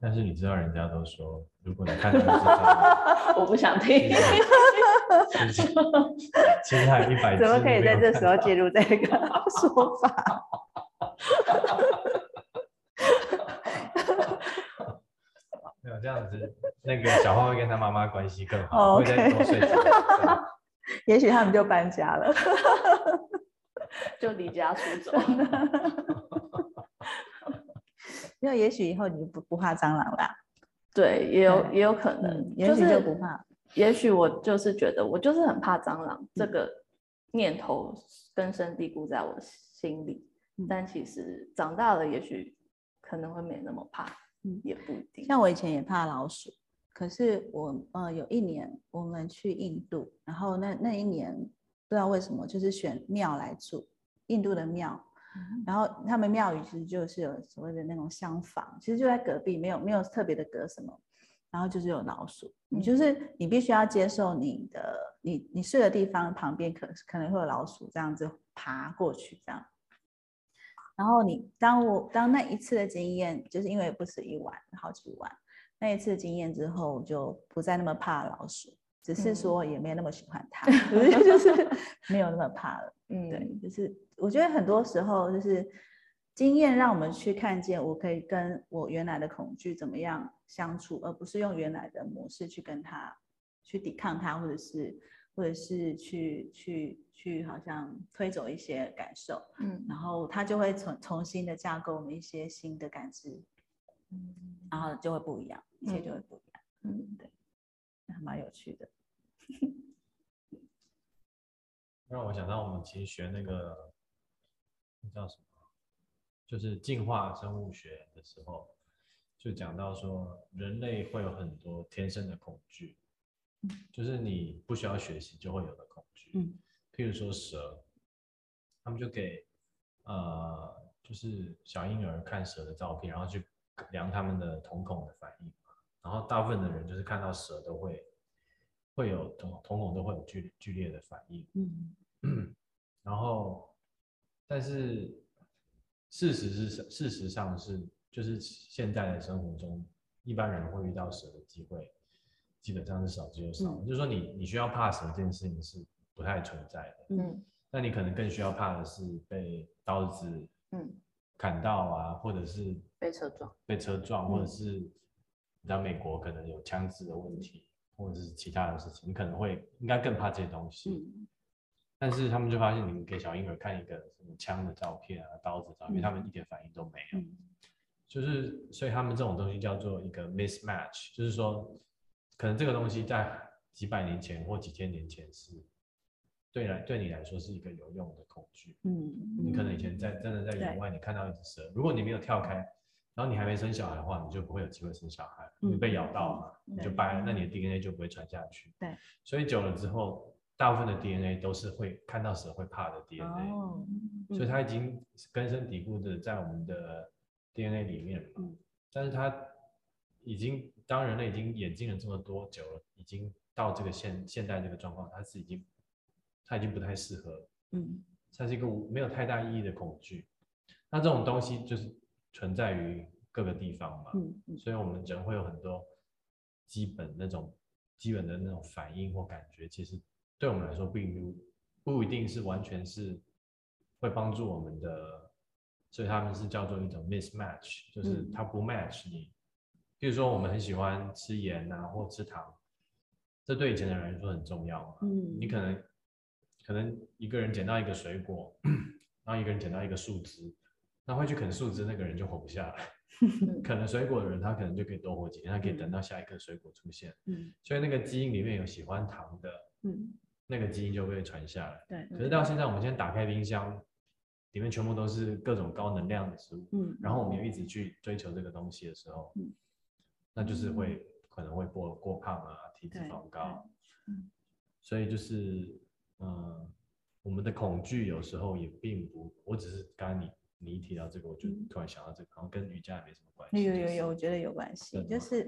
但是你知道人家都说，如果你看到我不想听，其实还有100只，怎么可以在这时候介入这个说法？这样子，那个小花会跟他妈妈关系更好，会再多睡觉。也许他们就搬家了，就离家出走。没有，也许以后你不怕蟑螂啦。对，也有可能，也许就不怕。也许我就是觉得我就是很怕蟑螂，这个念头根深蒂固在我心里。但其实长大了，也许可能会没那么怕，也不一定。像我以前也怕老鼠，可是我有一年我们去印度，然后那一年不知道为什么就是选庙来住，印度的庙。然后他们庙宇其实就是有所谓的那种厢房，其实就在隔壁，没有特别的隔什么，然后就是有老鼠，你必须要接受你睡的地方旁边可能会有老鼠这样子爬过去这样。然后当那一次的经验，就是因为不是一晚好几晚，那一次的经验之后，我就不再那么怕老鼠，只是说也没有那么喜欢它，就是没有那么怕了。对，就是我觉得很多时候就是经验让我们去看见，我可以跟我原来的恐惧怎么样相处，而不是用原来的模式去跟它去抵抗它，或者是去好像推走一些感受，然后它就会重新的架构我们一些新的感知，然后就会不一样，一切就会不一样。对，还蛮有趣的。让我想到我们其实学那个叫什么，就是进化生物学的时候，就讲到说人类会有很多天生的恐惧，就是你不需要学习就会有的恐惧。譬如说蛇，他们就给就是小婴儿看蛇的照片，然后去量他们的瞳孔的反应，然后大部分的人就是看到蛇都会有瞳孔都会有剧烈的反应。然后但是事实上是就是现在的生活中一般人会遇到蛇的机会基本上是少之又少，就是说你需要怕蛇这件事情是不太存在的。那你可能更需要怕的是被刀子砍到啊，或者是被车撞，或者是你知道美国可能有枪支的问题，或者是其他的事情，你可能会应该更怕这些东西。但是他们就发现，你给小婴儿看一个什么枪的照片啊、刀子的照片，他们一点反应都没有。就是所以他们这种东西叫做一个 mismatch， 就是说，可能这个东西在几百年前或几千年前是对你来说是一个有用的恐惧。你可能以前真的在野外，你看到一只蛇，如果你没有跳开，然后你还没生小孩的话，你就不会有机会生小孩。你被咬到嘛，你就掰了，那你的 DNA 就不会传下去。对，所以久了之后，大部分的 DNA 都是会看到蛇会怕的 DNA，所以它已经根深蒂固的在我们的 DNA 里面了。但是它已经，当人类已经演进了这么多久了，已经到这个现代这个状况，它已经不太适合。它是一个没有太大意义的恐惧。那这种东西就是存在于各个地方嘛，所以我们人会有很多基本的那种反应或感觉，其实对我们来说不一定是完全是会帮助我们的，所以他们是叫做一种 mismatch， 就是它不 match 你。比如说我们很喜欢吃盐啊或吃糖，这对以前的人来说很重要嘛。你可能一个人捡到一个水果，然后一个人捡到一个树枝。那会去啃树枝那个人就活不下来，啃了水果的人他可能就可以多活几天，他可以等到下一颗水果出现。所以那个基因里面有喜欢糖的，那个基因就被传下来。可是到现在我们先打开冰箱，里面全部都是各种高能量的食物，然后我们又一直去追求这个东西的时候，那就是可能会过胖啊，体脂肪高。所以就是我们的恐惧有时候也并不，我只是刚你一提到这个，我就突然想到这个，好像跟瑜伽也没什么关系。有，我觉得有关系，就是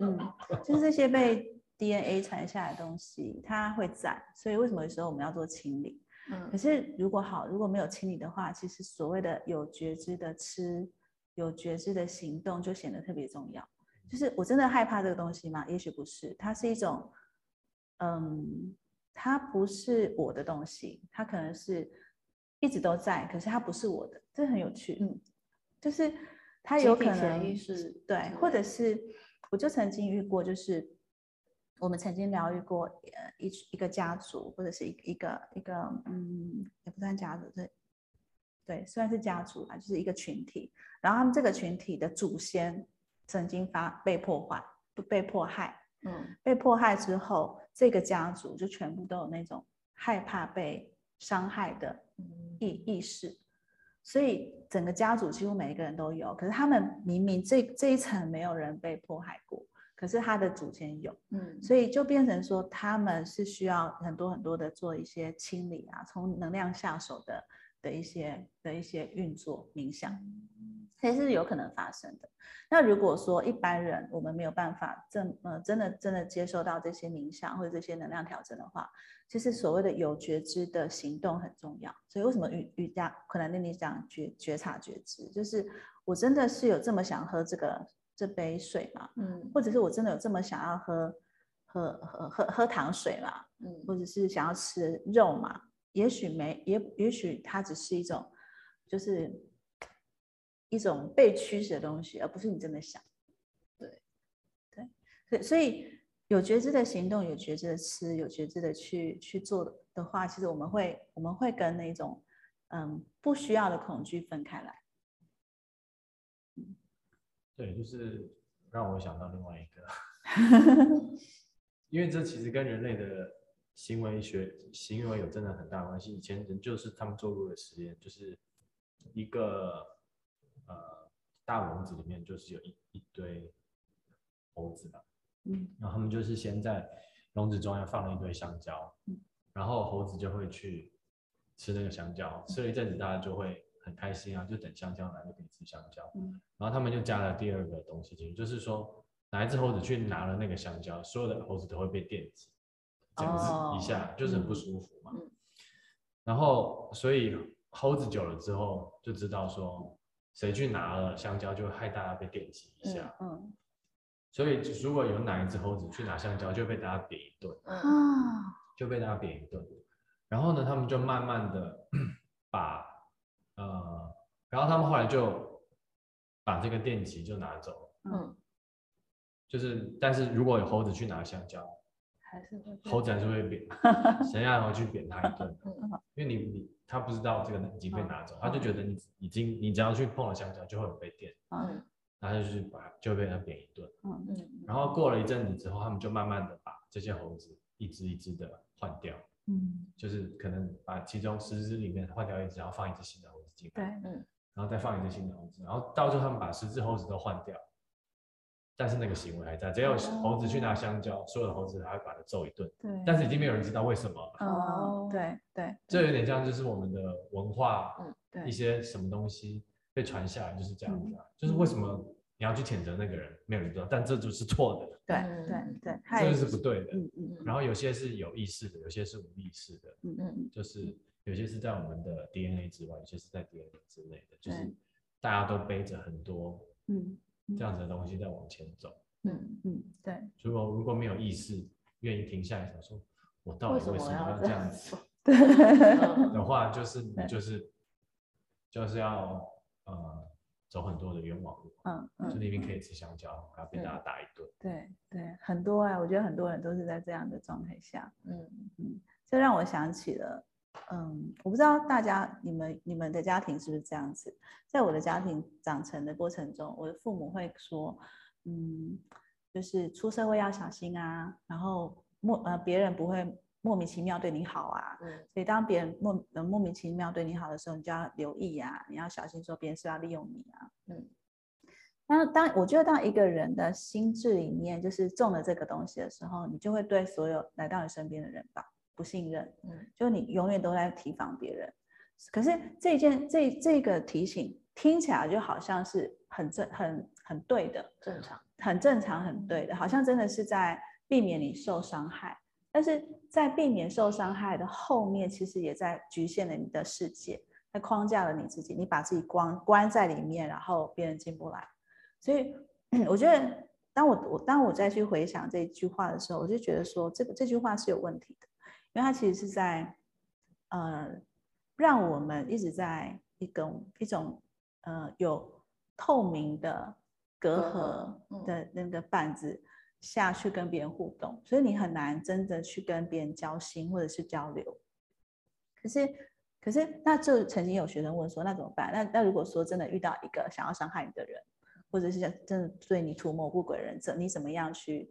这些被 DNA 传下来的东西，它会在，所以为什么有时候我们要做清理？可是如果没有清理的话，其实所谓的有觉知的吃，有觉知的行动就显得特别重要。就是我真的害怕这个东西吗？也许不是，它是一种，它不是我的东西，它可能是一直都在，可是它不是我的，这很有趣。就是它有可能对，或者是我就曾经遇过，就是我们曾经疗愈过一个家族，或者是一个也不算家族，对，虽然是家族啊，就是一个群体，然后他们这个群体的祖先曾经被破坏，就被迫害。嗯，被迫害之后，这个家族就全部都有那种害怕被伤害的意识，所以整个家族几乎每一个人都有。可是他们明明这一层没有人被迫害过，可是他的祖先有。嗯，所以就变成说他们是需要很多很多的做一些清理啊，从能量下手的一些运作冥想，这是有可能发生的。那如果说一般人我们没有办法真的接受到这些冥想或者这些能量调整的话，其实所谓的有觉知的行动很重要。所以为什么瑜伽可能跟你讲觉察觉知，就是我真的是有这么想喝这杯水嘛，嗯，或者是我真的有这么想要喝糖水嘛，嗯，或者是想要吃肉嘛，也许它只是一种，就是一种被驱使的东西，而不是你真的想。对，所以有觉知的行动，有觉知的吃，有觉知的去做的话，其实我们会跟那种不需要的恐惧分开来。对，就是让我想到另外一个，因为这其实跟人类的行为有真的很大关系。以前人就是他们做过的实验，就是一个大笼子里面就是有一堆猴子吧，嗯，然后他们就是先在笼子中央放了一堆香蕉，嗯，然后猴子就会去吃那个香蕉，吃了一阵子大家就会很开心啊，就等香蕉来就可以吃香蕉，嗯，然后他们就加了第二个东西进去，就是说哪一只猴子去拿了那个香蕉，所有的猴子都会被电击。这样子一下就是很不舒服嘛，嗯，然后所以猴子久了之后就知道说谁去拿了香蕉就害大家被电击一下，嗯，所以如果有哪一只猴子去拿香蕉就被大家扁一顿，嗯，就被大家扁一顿。然后呢他们就慢慢的把然后他们后来就把这个电击就拿走了，嗯，就是但是如果有猴子去拿香蕉，猴子还是会扁，谁让猴去扁他一顿？因为他不知道这个已经被拿走，他就觉得你只要去碰了香蕉就会有被电，嗯，然后就被他扁一顿，嗯，然后过了一阵子之后，他们就慢慢的把这些猴子一只一只的换掉，嗯，就是可能把其中10只里面换掉一只，然后放一只新的猴子进来，对，嗯，然后再放一只新的猴子，然后到最后他们把10只猴子都换掉。但是那个行为还在，只要猴子去拿香蕉，所有的猴子还会把它揍一顿。对，但是已经没有人知道为什么了。哦，对对，这有点像就是我们的文化，嗯，一些什么东西被传下来就是这样子啊，嗯，就是为什么你要去谴责那个人，没有人知道，但这就是错的。对对对，这就是不对的。嗯嗯。然后有些是有意识的，有些是无意识的。嗯嗯。就是有些是在我们的 DNA 之外，有些是在 DNA 之内的，就是大家都背着很多，嗯，这样子的东西在往前走，嗯嗯，对。所以如果没有意识，愿意停下来想说，我到底为什么要这样子？对的话，就是要走很多的冤枉路，嗯嗯，就明明可以吃香蕉，还要被大家打一顿，对对，很多啊，我觉得很多人都是在这样的状态下，嗯嗯，这让我想起了，嗯，我不知道大家你们的家庭是不是这样子。在我的家庭长成的过程中，我的父母会说，嗯，就是出社会要小心啊，然后别人不会莫名其妙对你好啊，嗯，所以当别人莫名其妙对你好的时候，你就要留意啊，你要小心说别人是要利用你啊，嗯。当一个人的心智里面就是中了这个东西的时候，你就会对所有来到你身边的人吧不信任，就你永远都在提防别人。可是这个提醒听起来就好像是很对的，正常，很正常，很对的，好像真的是在避免你受伤害。但是在避免受伤害的后面，其实也在局限了你的世界，在框架了你自己，你把自己关在里面，然后别人进不来。所以我觉得，当我再去回想这句话的时候，我就觉得说，这句话是有问题的。因为它其实是在，让我们一直在一种有透明的隔阂的那个板子下去跟别人互动，所以你很难真的去跟别人交心或者是交流。可是那就曾经有学生问说，那怎么办？那如果说真的遇到一个想要伤害你的人，或者是真的对你图谋不轨人，你怎么样去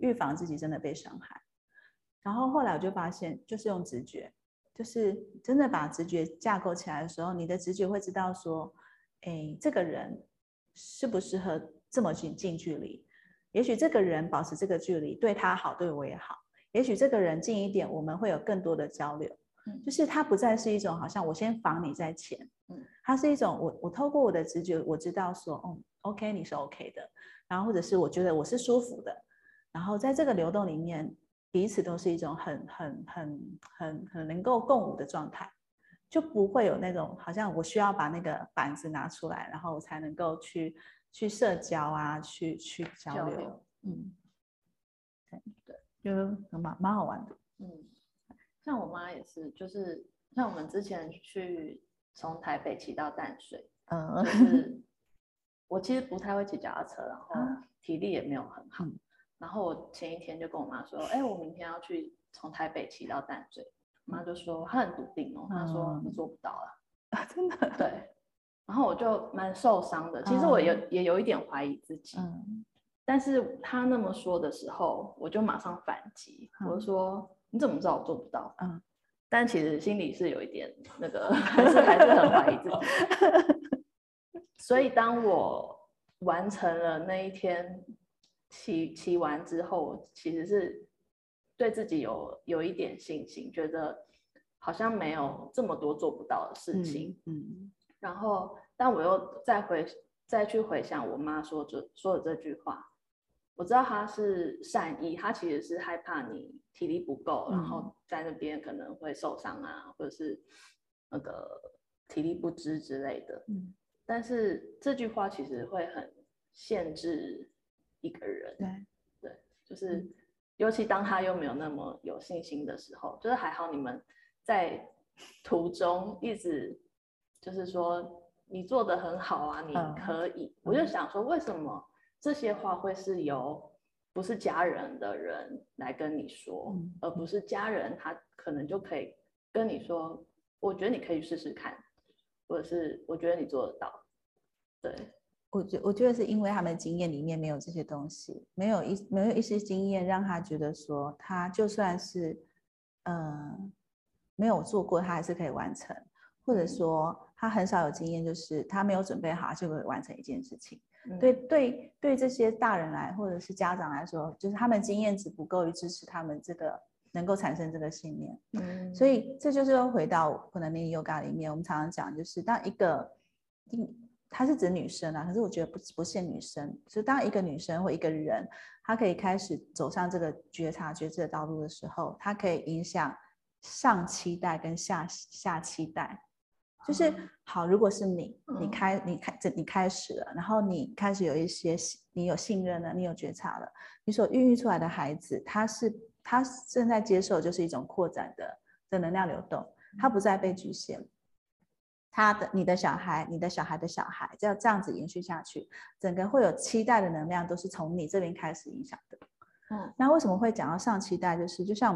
预防自己真的被伤害。然后后来我就发现，就是用直觉，就是真的把直觉架构起来的时候，你的直觉会知道说，哎，这个人适不适合这么近距离，也许这个人保持这个距离对他好，对我也好，也许这个人近一点我们会有更多的交流。就是它不再是一种好像我先防你在前，它是一种我透过我的直觉我知道说，OK 你是 OK 的，然后或者是我觉得我是舒服的，然后在这个流动里面彼此都是一种很能够共舞的状态，就不会有那种好像我需要把那个板子拿出来然后我才能够去社交啊，去交流。对，就蛮好玩的。像我妈也是，就是像我们之前去从台北骑到淡水，就是我其实不太会骑脚踏车，然后体力也没有很好，然后我前一天就跟我妈说，我明天要去从台北骑到淡水。我妈就说，她很笃定哦，她说你做不到了，真的。对，然后我就蛮受伤的，其实我也有一点怀疑自己，但是她那么说的时候，我就马上反击，我就说，你怎么知道我做不到？但其实心里是有一点那个，还是很怀疑自己。所以当我完成了那一天骑完之后，其实是对自己有一点信心，觉得好像没有这么多做不到的事情。然后，但我又再去回想我妈说的这句话。我知道他是善意，他其实是害怕你体力不够，然后在那边可能会受伤啊，或者是那个体力不支之类的。但是这句话其实会很限制一个人。对，就是尤其当他又没有那么有信心的时候，就是还好你们在途中一直就是说你做得很好啊，你可以。我就想说，为什么这些话会是由不是家人的人来跟你说，而不是家人他可能就可以跟你说，我觉得你可以试试看，或者是我觉得你做得到。对，我觉得是因为他们的经验里面没有这些东西，没有一些经验让他觉得说他就算是没有做过他还是可以完成，或者说他很少有经验，就是他没有准备好就可以完成一件事情。对，这些大人来或者是家长来说，就是他们经验值不够于支持他们这个能够产生这个信念。所以这就是又回到可能那个 yoga 里面我们常常讲，就是当一个她是指女生啊，可是我觉得不限女生，所以当一个女生或一个人她可以开始走上这个觉察觉知的道路的时候，她可以影响上七代跟下七代。就是好，如果是你开始了，然后你开始有一些你有信任了，你有觉察了，你所孕育出来的孩子，他正在接受就是一种扩展的能量流动，他不再被局限。你的小孩，你的小孩的小孩，这样子延续下去，整个会有七代的能量都是从你这边开始影响的。那为什么会讲到上七代？就是就像我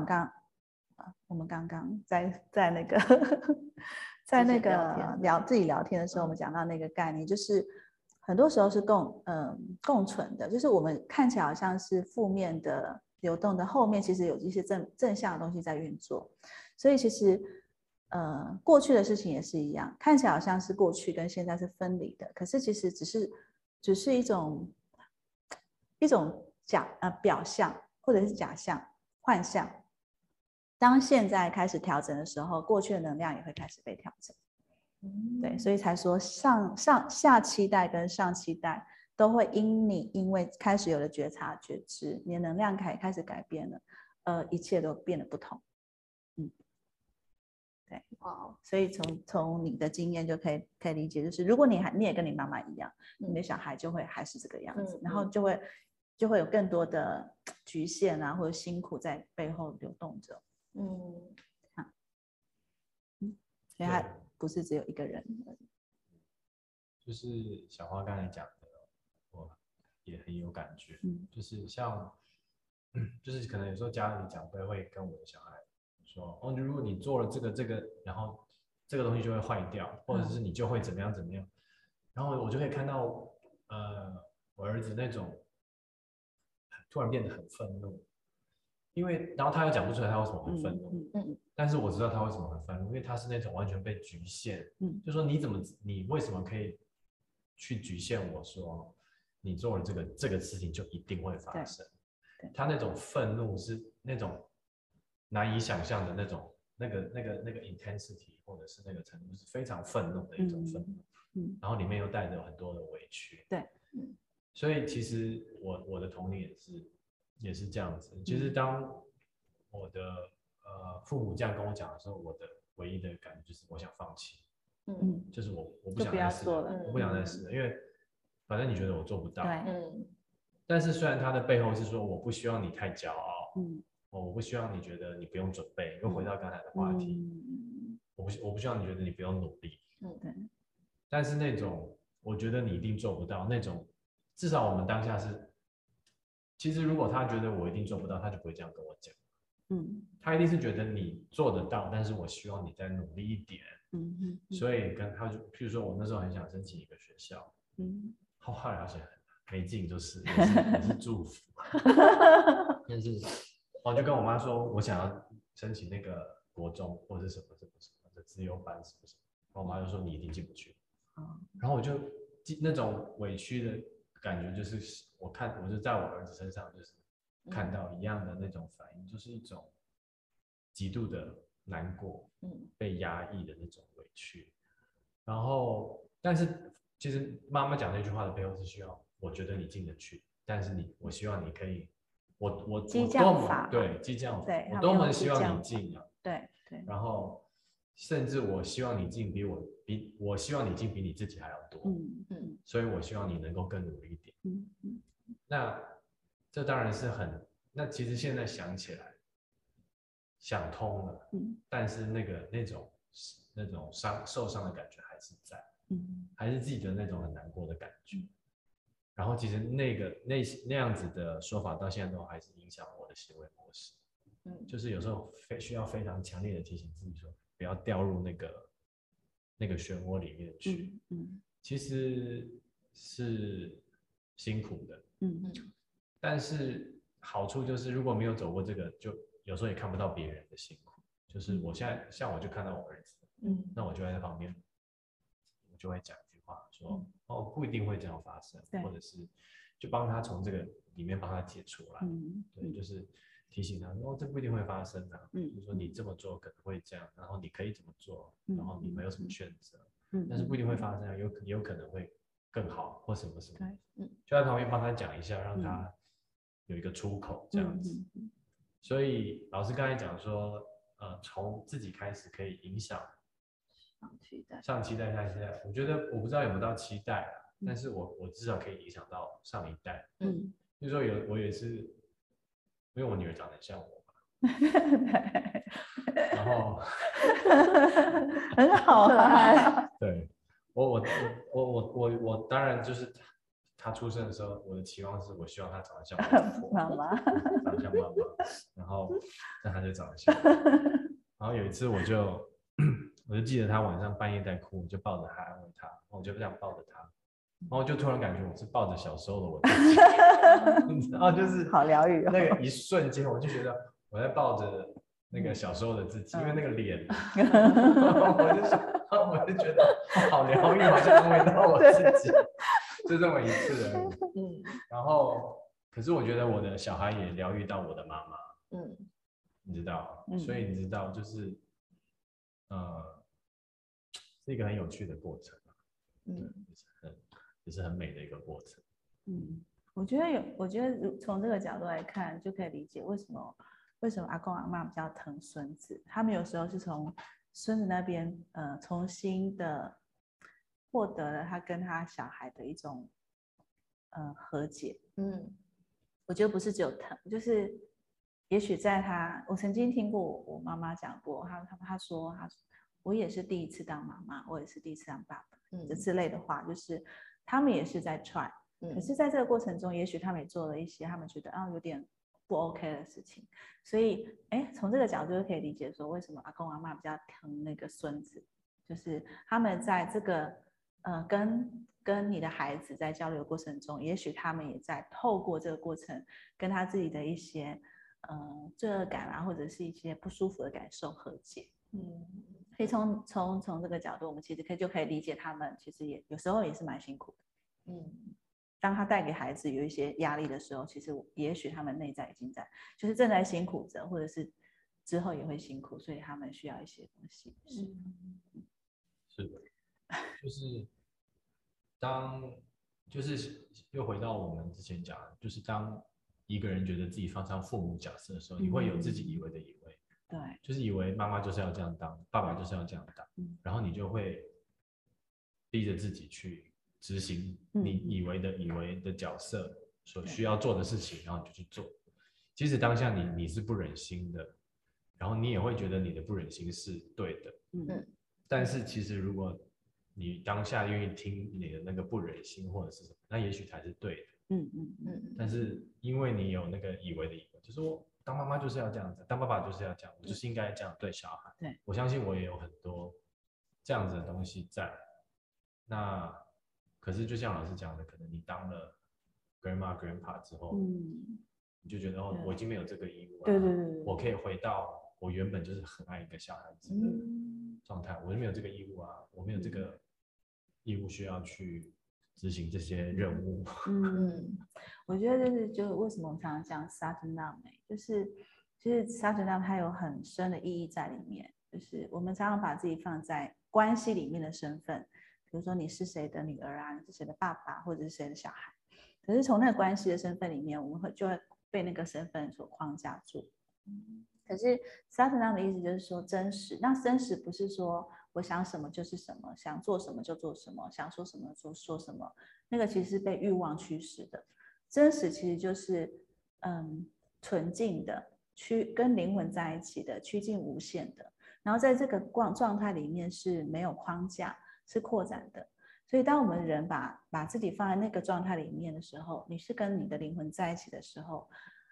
们刚刚在那个在那个自己聊天的时候，我们讲到那个概念，就是很多时候是共存的，就是我们看起来好像是负面的流动的后面，其实有一些正向的东西在运作。所以其实过去的事情也是一样，看起来好像是过去跟现在是分离的，可是其实只是一种表象或者是假象幻象。当现在开始调整的时候，过去的能量也会开始被调整。对，所以才说下七代跟上七代都会因为开始有了觉察觉知，你的能量开始改变了，一切都变得不同。对，所以从你的经验就可以理解，就是如果你也跟你妈妈一样，你的小孩就会还是这个样子，然后就会有更多的局限啊，或者辛苦在背后流动着。所以他不是只有一个人。就是小花刚才讲的，我也很有感觉。就是像，就是可能有时候家里长辈会跟我的小孩说：“哦，如果你做了这个，然后这个东西就会坏掉，或者是你就会怎么样怎么样。”然后我就可以看到我儿子那种突然变得很愤怒，因为然后他又讲不出来他为什么很愤怒，但是我知道他为什么很愤怒，因为他是那种完全被局限，就说你为什么可以去局限我说你做了这个事情就一定会发生，他那种愤怒是那种难以想象的那种那个 intensity 或者是那个程度是非常愤怒的一种愤怒，然后里面又带着很多的委屈，对，所以其实我的童年也是这样子。其实当我的父母这样跟我讲的时候，我的唯一的感觉就是我想放弃，就是我不想再试了，我不想再试了，因为反正你觉得我做不到，但是虽然他的背后是说我不希望你太骄傲，我不希望你觉得你不用准备，又回到刚才的话题，我不希望你觉得你不用努力，但是那种我觉得你一定做不到那种，至少我们当下是，其实如果他觉得我一定做不到，他就不会这样跟我讲，他一定是觉得你做得到，但是我希望你再努力一点，所以跟他就，譬如说我那时候很想申请一个学校，好好了解，没进就是也是祝福，但是我就跟我妈说，我想要申请那个国中或是什么什么什么的自由班什么什么，然后我妈就说你一定进不去。然后我就那种委屈的感觉，就是我就在我儿子身上，就是看到一样的那种反应，就是一种极度的难过，被压抑的那种委屈。然后，但是其实妈妈讲那句话的背后是需要，我觉得你进得去，但是我希望你可以，我激将法，对，激将法，我多么希望你进啊，对对，然后。甚至我希望你进我希望你进比你自己还要多，所以我希望你能够更努力一点，那这当然是那其实现在想起来想通了，但是那种受伤的感觉还是在，还是记得那种很难过的感觉，然后其实那样子的说法到现在都还是影响我的行为模式，就是有时候需要非常强烈的提醒自己说不要掉入那个漩涡里面去，其实是辛苦的，但是好处就是如果没有走过这个，就有时候也看不到别人的辛苦。就是我现在像我就看到我儿子，那我就在旁边，我就会讲一句话说，哦，不一定会这样发生，或者是就帮他从这个里面帮他解出来，对，就是。提醒他，哦，这不一定会发生啊。就是说你这么做可能会这样，然后你可以怎么做，然后你没有什么选择，但是不一定会发生啊，有可能会更好或什么什么。就在旁边帮他讲一下，让他有一个出口这样子。所以老师刚才讲说，从自己开始可以影响上期待、下期待。我觉得我不知道有没有到期待啊，但是我至少可以影响到上一代。就是说我也是。因为我女儿长得很像我嘛，然后很好啊。对，我当然就是她出生的时候，我的期望是我希望她长得像我妈妈，长得像妈妈，然后但她就长得像我。然后有一次我就记得她晚上半夜在哭，我就抱着她安慰她，我就这样抱着她。然后就突然感觉我是抱着小时候的我自己，然后就是好疗愈。那个一瞬间，我就觉得我在抱着那个小时候的自己，因为那个脸，我就觉得好疗愈，好像安慰到我自己，就这么一次而已。然后，可是我觉得我的小孩也疗愈到我的妈妈，你知道，所以你知道，就是是一个很有趣的过程，也是很美的一个过程。我觉得从这个角度来看，就可以理解为什么阿公阿嬤比较疼孙子。他们有时候是从孙子那边重新的获得了他跟他小孩的一种和解。我觉得不是只有疼，就是也许我曾经听过我妈妈讲过，她说我也是第一次当妈妈，我也是第一次当爸爸，之类的话，就是。他们也是在 try， 可是在这个过程中，也许他们也做了一些他们觉得有点不 OK 的事情，所以从这个角度就可以理解说，为什么阿公阿嬤比较疼那个孙子，就是他们在这个跟你的孩子在交流的过程中，也许他们也在透过这个过程跟他自己的一些罪恶感啊，或者是一些不舒服的感受和解。所以从这个角度，我们其实就可以理解他们其实也有时候也是蛮辛苦的。当他带给孩子有一些压力的时候，其实也许他们内在已经正在辛苦着，或者是之后也会辛苦，所以他们需要一些东西。是的，就是又回到我们之前讲的，就是当一个人觉得自己放上父母角色的时候，你会有自己以为的以为。对，就是以为妈妈就是要这样当，爸爸就是要这样当，然后你就会逼着自己去执行你以为的角色所需要做的事情，然后你就去做。其实当下你是不忍心的，然后你也会觉得你的不忍心是对的。但是其实如果你当下愿意听你的那个不忍心或者是什么，那也许才是对的。但是因为你有那个以为的以为，就是说当妈妈就是要这样子，当爸爸就是要这样，我就是应该这样对小孩。我相信我也有很多这样子的东西在。那可是就像老师讲的，可能你当了 grandma grandpa 之后，你就觉得我已经没有这个义务了。对，我可以回到我原本就是很爱一个小孩子的状态，我就没有这个义务啊，我没有这个义务需要去执行这些任务。我觉得就是为什么我们常常讲 Sat Naam， 就是其实 Sat Naam 它有很深的意义在里面，就是我们常常把自己放在关系里面的身份。比如说你是谁的女儿啊，你是谁的爸爸，或者是谁的小孩。可是从那个关系的身份里面，我们就会被那个身份所框架住。可是 Sat Naam 的意思就是说真实。那真实不是说我想什么就是什么，想做什么就做什么，想说什么就说什么，那个其实是被欲望驱使的。真实其实就是纯净的，跟灵魂在一起的，趋近无限的。然后在这个状态里面是没有框架，是扩展的。所以当我们人把自己放在那个状态里面的时候，你是跟你的灵魂在一起的时候，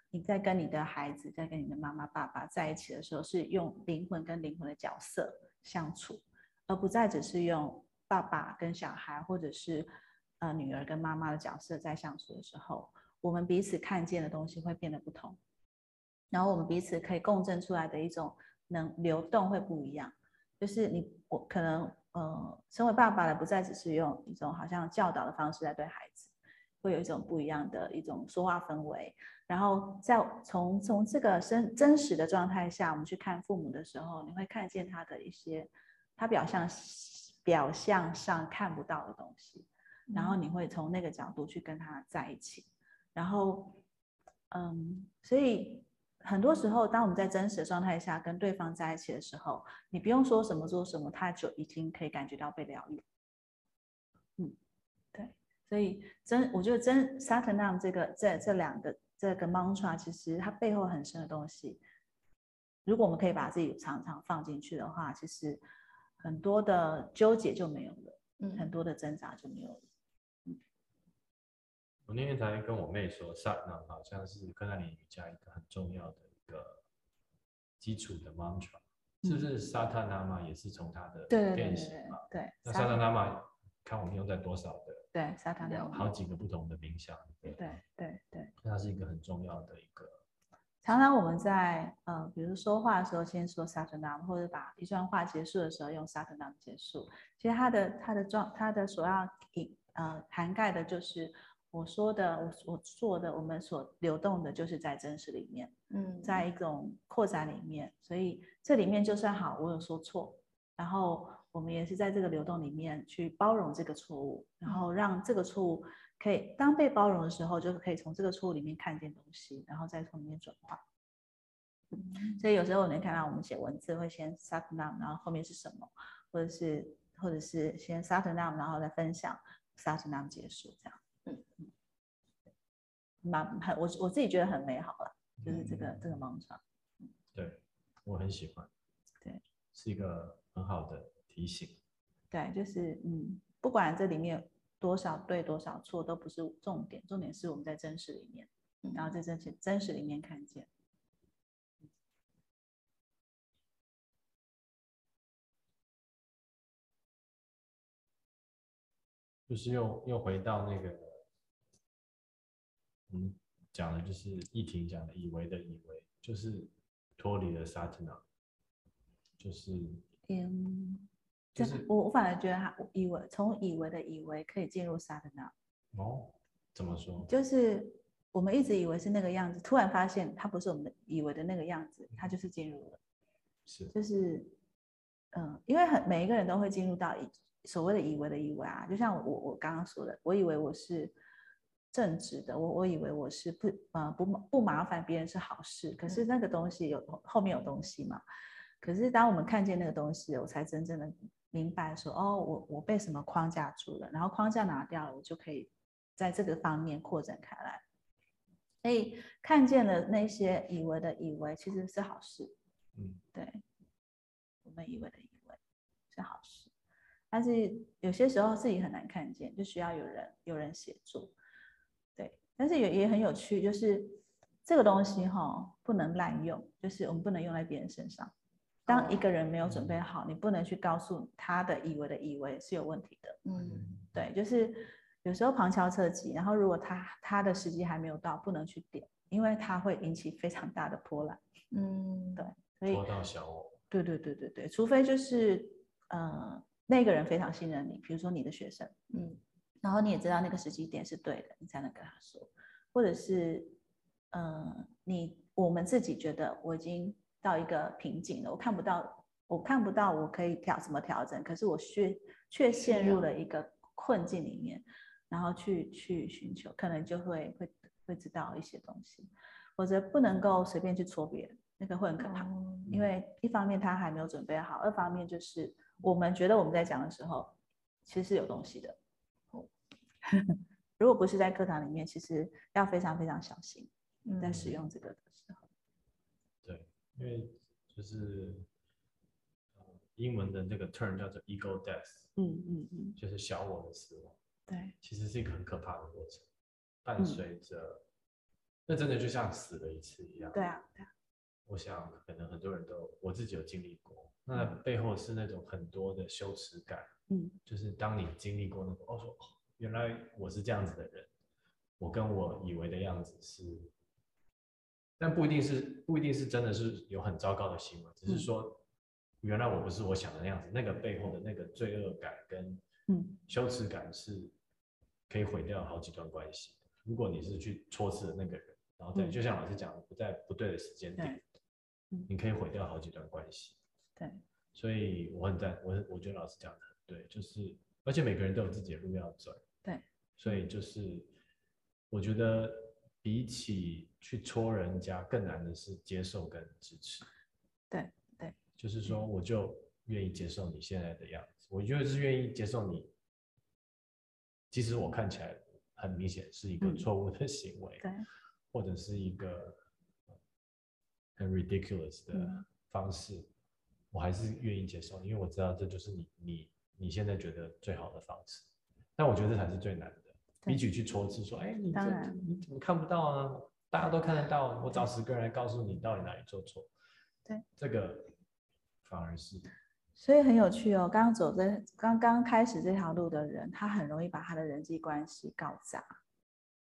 你在跟你的孩子，在跟你的妈妈爸爸在一起的时候，是用灵魂跟灵魂的角色相处，而不再只是用爸爸跟小孩，或者是女儿跟妈妈的角色在相处的时候，我们彼此看见的东西会变得不同，然后我们彼此可以共振出来的一种流动会不一样。就是我可能身为爸爸的不再只是用一种好像教导的方式来对孩子，会有一种不一样的一种说话氛围。然后从这个真实的状态下，我们去看父母的时候，你会看见他的一些他表象上看不到的东西，然后你会从那个角度去跟他在一起。然后所以很多时候当我们在真实的状态下跟对方在一起的时候，你不用说什么做什么，他就已经可以感觉到被疗愈。对，所以我觉得Sat Naam 这个 mantra 其实它背后很深的东西，如果我们可以把自己常常放进去的话，其实很多的纠结就没有了，很多的挣扎就没有了。我那天才跟我妹说 Sat Naam 好像是克难里瑜伽一个很重要的一个基础的 mantra， 是不是 Sat Naam 也是从它的练习嘛？对，那 Sat Naam 看我们用在多少的，对， Sat Naam 好几个不同的冥想。对，它是一个很重要的一个。常常我们在比如说话的时候先说 Sat Naam， 或者把一段话结束的时候用 Sat Naam 结束。其实它的所要涵盖的就是我说的、我做的、我们所流动的，就是在真实里面，在一种扩展里面。所以这里面就算好，我有说错，然后我们也是在这个流动里面去包容这个错误，然后让这个错误可以当被包容的时候，就可以从这个错误里面看见东西，然后再从里面转化。所以有时候我能看到我们写文字会先 Sat Naam， 然后后面是什么，或者是先 Sat Naam， 然后再分享 Sat Naam 结束这样。我自己觉得很美好了，就是这个mantra。对，我很喜欢。对，是一个很好的提醒。对，就是不管这里面多少对多少错都不是重点，重点是我们在真实里面，然后在真实里面看见。就是又回到那个我们讲的，就是议题讲的以为，就是脱离了Sat Naam，就是我反而觉得他以为可以进入Sat Naam。哦，怎么说？就是我们一直以为是那个样子，突然发现它不是我们以为的那个样子，它就是进入了。是，就是因为每一个人都会进入到所谓的以为的以为啊，就像我刚刚说的，我以为我是正直的，我以为我是不麻烦别人是好事，可是那个东西后面有东西嘛。可是当我们看见那个东西，我才真正的明白说，哦，我被什么框架住了，然后框架拿掉了，我就可以在这个方面扩展开来。所以看见了那些以为的以为，其实是好事。对，我们以为的以为是好事，但是有些时候自己很难看见，就需要有人协助。对，但是也很有趣，就是这个东西不能滥用，就是我们不能用在别人身上。当一个人没有准备好，你不能去告诉他的以为的以为是有问题的。对，就是有时候旁敲侧击，然后如果他的时机还没有到，不能去点，因为它会引起非常大的波澜。对，所以拖到小我。对，除非就是那个人非常信任你，比如说你的学生，然后你也知道那个时机点是对的，你才能跟他说，或者是我们自己觉得我已经到一个瓶颈了，我看不到我可以怎么调整，可是我却陷入了一个困境里面，然后去寻求，可能就会知道一些东西，或者不能够随便去戳别人，那个会很可怕。因为一方面他还没有准备好，二方面就是我们觉得我们在讲的时候其实是有东西的。如果不是在课堂里面，其实要非常非常小心在使用这个的时候。对，因为就是英文的那个 term 叫做 ego death， 就是小我的死亡。对，其实是一个很可怕的过程，伴随着那真的就像死了一次一样。对啊，我想可能很多人都，我自己有经历过，那背后是那种很多的羞耻感。就是当你经历过那个，原来我是这样子的人，我跟我以为的样子是，但不一定是真的是有很糟糕的行为，只是说原来我不是我想的那样子，那个背后的那个罪恶感跟羞耻感是可以毁掉好几段关系的。如果你是去戳刺的那个人，然后就像老师讲的，在不对的时间点，你可以毁掉好几段关系。对，所以我很赞，我觉得老师讲的很对，就是而且每个人都有自己的路要走。对，所以就是我觉得比起去戳人家，更难的是接受跟支持。对，就是说我就愿意接受你现在的样子，我就是愿意接受你，即使我看起来很明显是一个错误的行为，或者是一个很 ridiculous 的方式，我还是愿意接受，因为我知道这就是你现在觉得最好的方式。但我觉得这才是最难的，比起去戳刺说，你怎么看不到啊？大家都看得到，我找10个人来告诉你到底哪里做错。对，这个反而是。所以很有趣哦，刚开始这条路的人，他很容易把他的人际关系搞砸。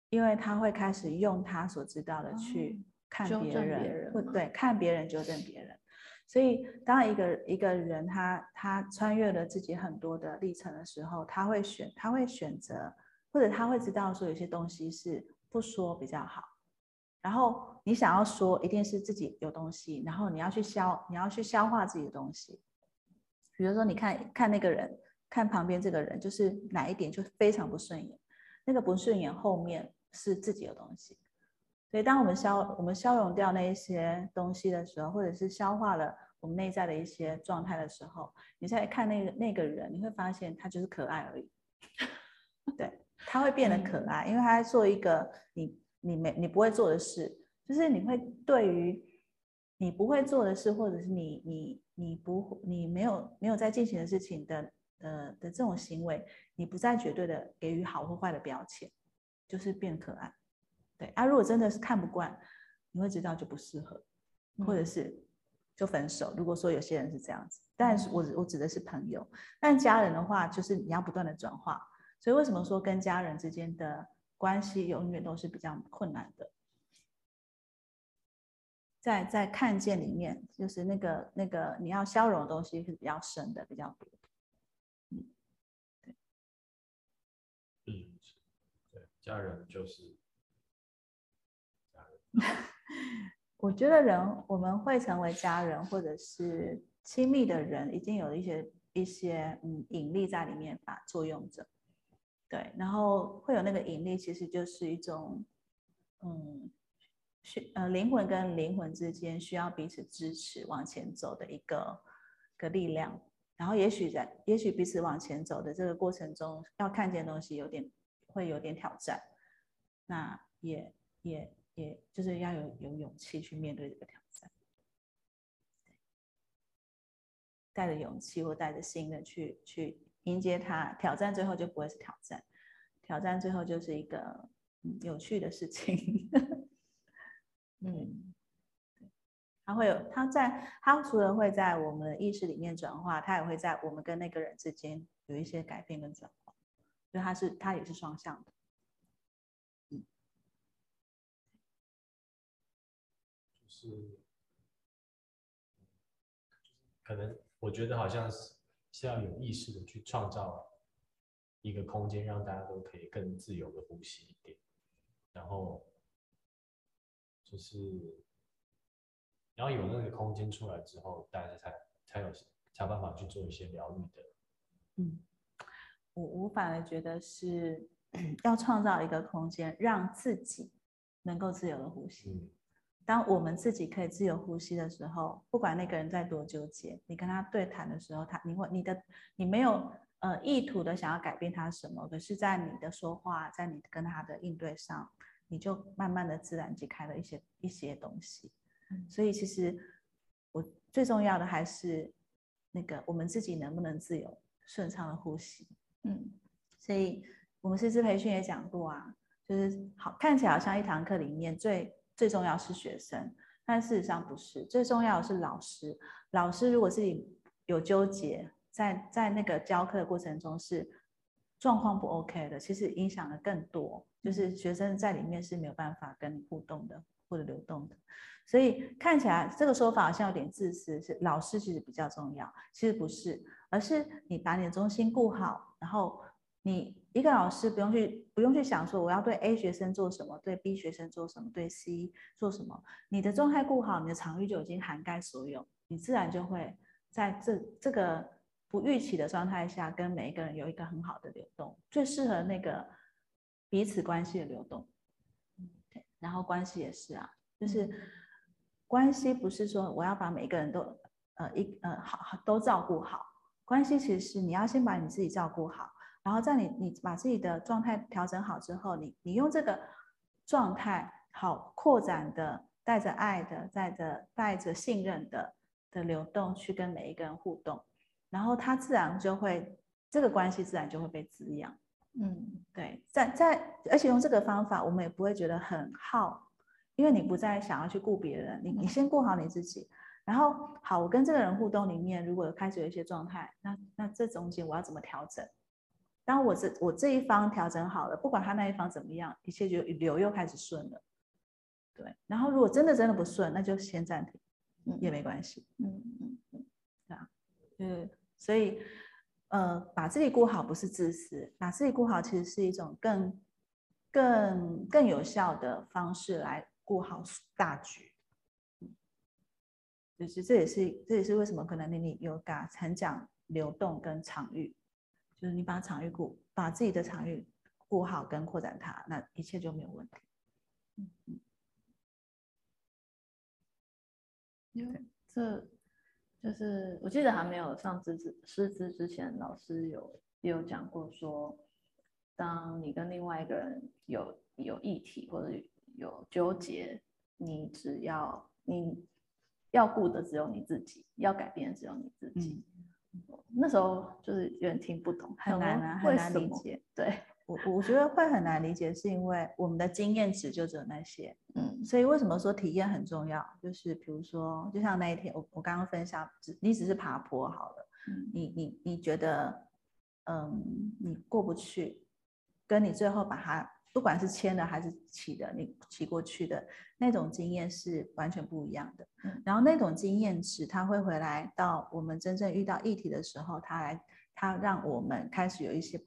因为他会开始用他所知道的去看别人，对，看别人纠正别人。所以当一个人他穿越了自己很多的历程的时候，他会选择，或者他会知道说有些东西是不说比较好。然后你想要说，一定是自己有东西，然后你要去消化自己的东西。比如说你看那个人，看旁边这个人，就是哪一点就非常不顺眼，那个不顺眼后面。是自己的东西，所以当我们消融掉那一些东西的时候，或者是消化了我们内在的一些状态的时候，你再看那个人，你会发现他就是可爱而已。对，他会变得可爱，因为他在做一个你不会做的事，就是你会对于你不会做的事，或者是你没有在进行的事情的这种行为，你不再绝对的给予好或坏的标签。就是变可爱。对啊，如果真的是看不惯，你会知道就不适合，或者是就分手。如果说有些人是这样子，但是我指的是朋友，但家人的话，就是你要不断的转化。所以为什么说跟家人之间的关系永远都是比较困难的？在看见里面，就是那个你要消融的东西是比较深的，比较多。对，家人就是家人。我觉得我们会成为家人或者是亲密的人，已经有一些引力在里面吧，作用着。对，然后会有那个引力，其实就是一种灵魂跟灵魂之间需要彼此支持往前走的一个力量。然后也许彼此往前走的这个过程中，要看见的东西会有点挑战，那也就是要有勇气去面对这个挑战，带着勇气或带着信任去迎接它。挑战最后就不会是挑战，挑战最后就是一个有趣的事情。它除了会在我们的意识里面转化，它也会在我们跟那个人之间有一些改变跟转化，所以它也是双向的。就是可能我觉得好像是要有意识的去创造一个空间，让大家都可以更自由的呼吸一点，然后就是。然后有那个空间出来之后，大家才有办法去做一些疗愈的。我反而觉得是要创造一个空间，让自己能够自由的呼吸。当我们自己可以自由呼吸的时候，不管那个人在多纠结，你跟他对谈的时候，你没有意图的想要改变他什么，可是在你的说话，在你跟他的应对上，你就慢慢的自然解开了一些东西。所以其实我最重要的还是那个我们自己能不能自由顺畅的呼吸。所以我们师资培训也讲过啊，就是看起来好像一堂课里面最重要是学生，但事实上不是，最重要的是老师。老师如果自己有纠结，在那个教课的过程中是状况不 OK 的，其实影响的更多，就是学生在里面是没有办法跟你互动的或者流动的。所以看起来这个说法好像有点自私，是老师其实比较重要，其实不是，而是你把你的中心顾好，然后你一个老师不用去想说我要对 A 学生做什么，对 B 学生做什么，对 C 做什么，你的状态顾好，你的场域就已经涵盖所有，你自然就会在这个不预期的状态下跟每一个人有一个很好的流动，最适合那个彼此关系的流动。然后关系也是啊，就是关系不是说我要把每个人都都照顾好，关系其实是你要先把你自己照顾好，然后在你把自己的状态调整好之后，你用这个状态好扩展的，带着爱的，带着信任的流动去跟每一个人互动，然后他自然就会这个关系自然就会被滋养。对，而且用这个方法，我们也不会觉得很耗，因为你不再想要去顾别人，你先顾好你自己。然后，好，我跟这个人互动里面，如果有开始有一些状态，那这中间我要怎么调整？当我这一方调整好了，不管他那一方怎么样，一切就流又开始顺了。对，然后如果真的不顺，那就先暂停，也没关系。对啊，所以。把自己顾好不是自私，把自己顾好其实是一种更有效的方式来顾好大局。就是这也是为什么可能你Yoga很讲流动跟场域，就是你把自己的场域顾好跟扩展它，那一切就没有问题。就是我记得还没有上师资之前，老师也有讲过说，当你跟另外一个人有议题或者有纠结，你要顾的只有你自己，要改变的只有你自己。那时候就是有点听不懂，很难理解。对，我觉得会很难理解，是因为我们的经验值就只有那些，所以为什么说体验很重要？就是比如说，就像那一天我刚刚分享，你只是爬坡好了，你觉得你过不去，跟你最后把它不管是牵的还是起的，你骑过去的那种经验是完全不一样的。然后那种经验值，它会回来到我们真正遇到议题的时候，它让我们开始有一些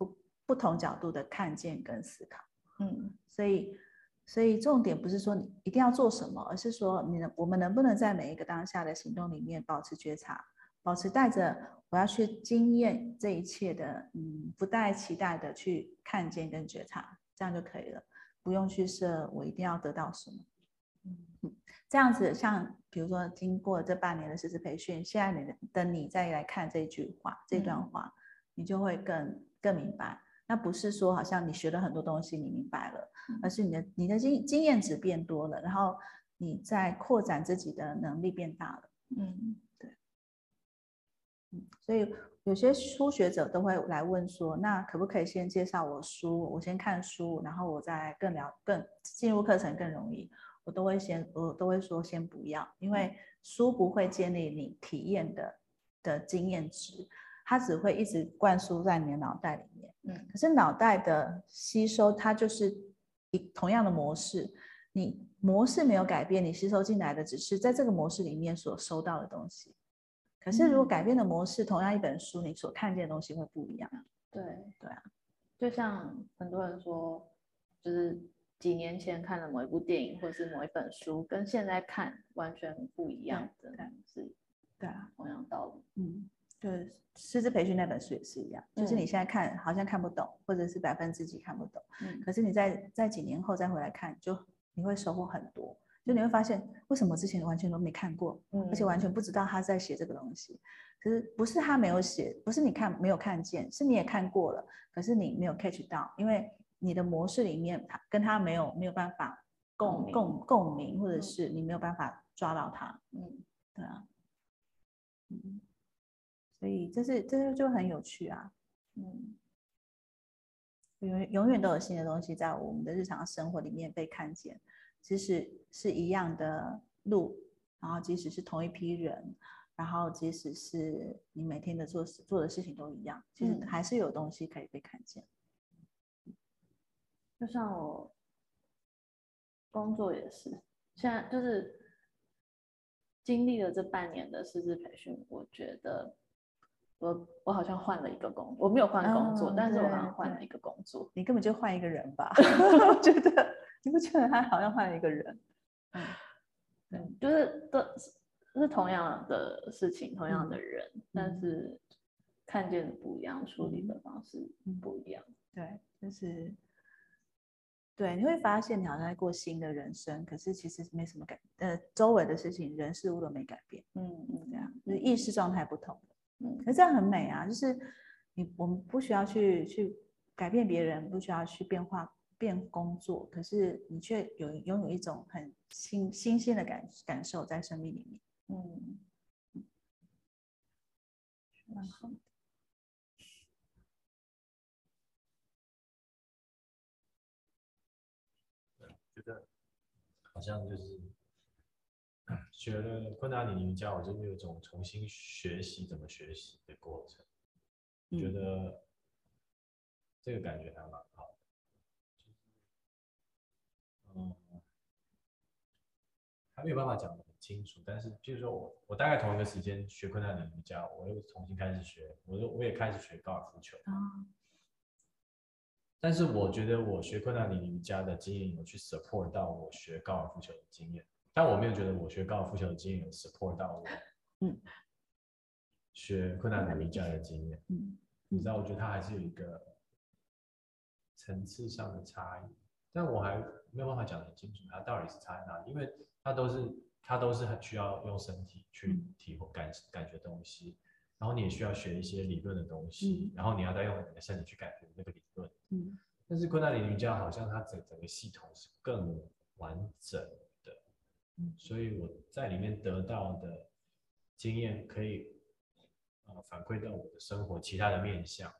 不同角度的看见跟思考。所以重点不是说你一定要做什么，而是说我们能不能在每一个当下的行动里面保持觉察，保持带着我要去经验这一切的，不带期待的去看见跟觉察，这样就可以了，不用去设我一定要得到什么。这样子，像比如说经过这半年的师资培训，现在你再来看这句话，这段话，你就会更明白。那不是说好像你学了很多东西你明白了，而是你的经验值变多了，然后你在扩展自己的能力变大了。所以有些初学者都会来问说，那可不可以先介绍我书，我先看书，然后我再更进入课程更容易。我都会说先不要，因为书不会建立你体验的经验值，它只会一直灌输在你的脑袋里面。可是脑袋的吸收它就是同样的模式，你模式没有改变，你吸收进来的只是在这个模式里面所收到的东西。可是如果改变的模式，同样一本书，你所看见的东西会不一样。对啊，就像很多人说，就是几年前看了某一部电影或者是某一本书，跟现在看完全不一样的，是同样道理。就是师资培训那本书也是一样，就是你现在看好像看不懂，或者是几% 看不懂，可是你在几年后再回来看，就你会收获很多。就你会发现，为什么之前完全都没看过，而且完全不知道他在写这个东西。可是不是他没有写，不是你没有看见，是你也看过了，可是你没有 catch 到，因为你的模式里面跟他没有办法共鸣，或者是你没有办法抓到他。所以这就很有趣啊。永远都有新的东西在我们的日常生活里面被看见。即使是一样的路，然后即使是同一批人，然后即使是你每天的做的事情都一样，其实还是有东西可以被看见。就像我工作也是，现在就是经历了这半年的师资培训，我觉得我好像换了一个工作，我没有换工作，但是我好像换了一个工作。你根本就换一个人吧？我觉得。你不觉得他好像换了一个人？就是是同样的事情，同样的人，但是看见的不一样，处理的方式不一样。对，你会发现你好像在过新的人生，可是其实没什么改，周围的事情、人事物都没改变。这样就是意识状态不同。可是这样很美啊，就是我们不需要去改变别人，不需要去变工作，可是你却拥有一种很新鲜的感受在生命里面。觉得好像就是学了昆达里尼瑜伽，我就有种重新学习怎么学习的过程。觉得这个感觉还蛮好的。还没有办法讲得很清楚，但是譬如说我大概同一个时间学昆达里尼瑜伽，我又重新开始学，我也开始学高尔夫球。但是我觉得我学昆达里尼瑜伽的经验有去 support 到我学高尔夫球的经验，但我没有觉得我学高尔夫球的经验有 support 到我学昆达里尼瑜伽的经验。你知道，我觉得它还是有一个层次上的差异，但我还没有办法讲得很清楚它到底是差在哪里，因为它都是很需要用身体去体会感觉东西，然后你也需要学一些理论的东西，然后你要再用你的身体去感觉那个理论。但是昆达里尼瑜伽好像它整个系统是更完整的，所以我在里面得到的经验可以反馈到我的生活其他的面向。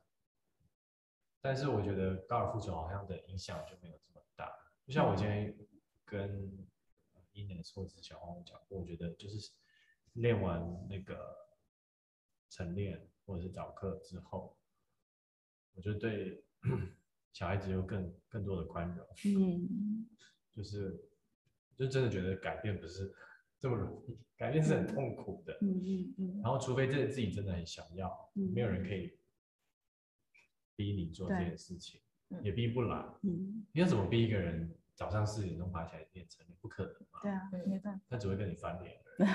但是我觉得高尔夫球好像的影响就没有这么大，就像我今天跟Ines或者是小黄讲过，我觉得就是练完那个晨练或者是早课之后，我就对小孩子就更多的宽容。嗯，就真的觉得改变不是这么容易，改变是很痛苦的。然后除非真的自己真的很想要，没有人可以逼你做这件事情，也逼不来。你要怎么逼一个人早上4点钟爬起来练成？不可能嘛。对啊，没办法。他只会跟你翻脸而已。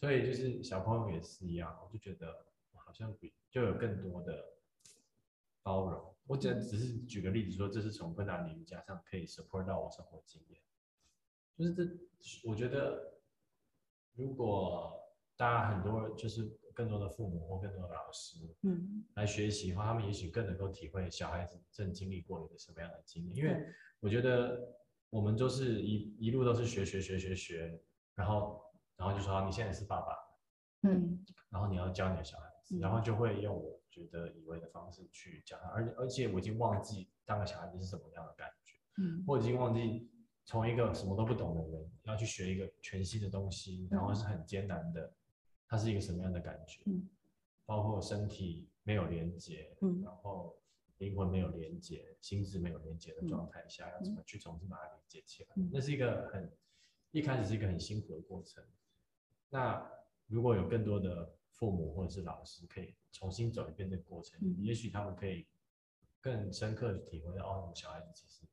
所以就是小朋友也是一样，我就觉得好像就有更多的包容。我只是举个例子说，这是从昆达里瑜伽上可以 support 到我生活经验。就是我觉得如果大家很多就是更多的父母或更多的老师，来学习的话，他们也许更能够体会小孩子正经历过的什么样的经验。因为我觉得我们都是一路都是学，然后就说你现在是爸爸，然后你要教你的小孩子，然后就会用我觉得以为的方式去教他，而且我已经忘记当个小孩子是什么样的感觉，我已经忘记从一个什么都不懂的人要去学一个全新的东西，然后是很艰难的，它是一个什么样的感觉，包括身体没有连结，然后灵魂没有连结，心智没有连结的状态下，要怎么去从哪里接起来，那是一个一开始是一个很辛苦的过程。那如果有更多的父母或者是老师可以重新走一遍这个过程，也许他们可以更深刻的体会到，我们小孩子其实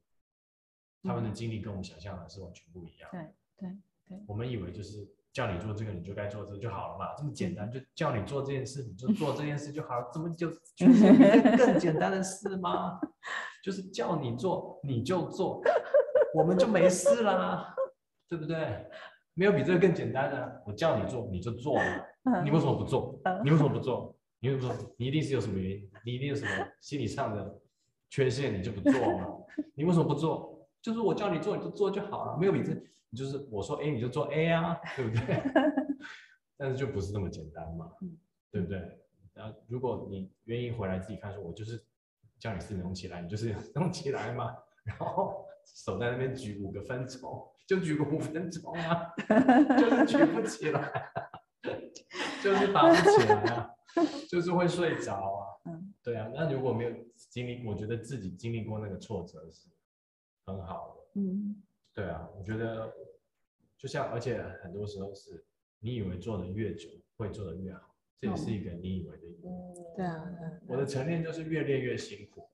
他们的经历跟我们想象的是完全不一样。对，我们以为就是叫你做这个你就该做这个就好了嘛，这么简单，就叫你做这件事你就做这件事就好了，怎么就是更简单的事吗？就是叫你做你就做，我们就没事啦，对不对？没有比这个更简单的啊，我叫你做你就做了，你为什么不做？你为什么不做？你为什么？你一定是有什么原因，你一定有什么心理上的缺陷，你就不做了。你为什么不做？就是我叫你做你就做就好了，没有比这，就是我说 A 你就做 A 啊，对不对？但是就不是那么简单嘛，对不对？然后如果你愿意回来自己看，说我就是叫你4点钟起来，你就是弄起来嘛，然后手在那边举5个分钟。就举个5分钟啊，就是举不起来啊，就是拔不起来啊，就是会睡着啊。对啊，那如果没有经历，我觉得自己经历过那个挫折是很好的。对啊，我觉得就像，而且很多时候是你以为做的越久会做的越好，这也是一个你以为的。对啊，我的晨练就是越练越辛苦，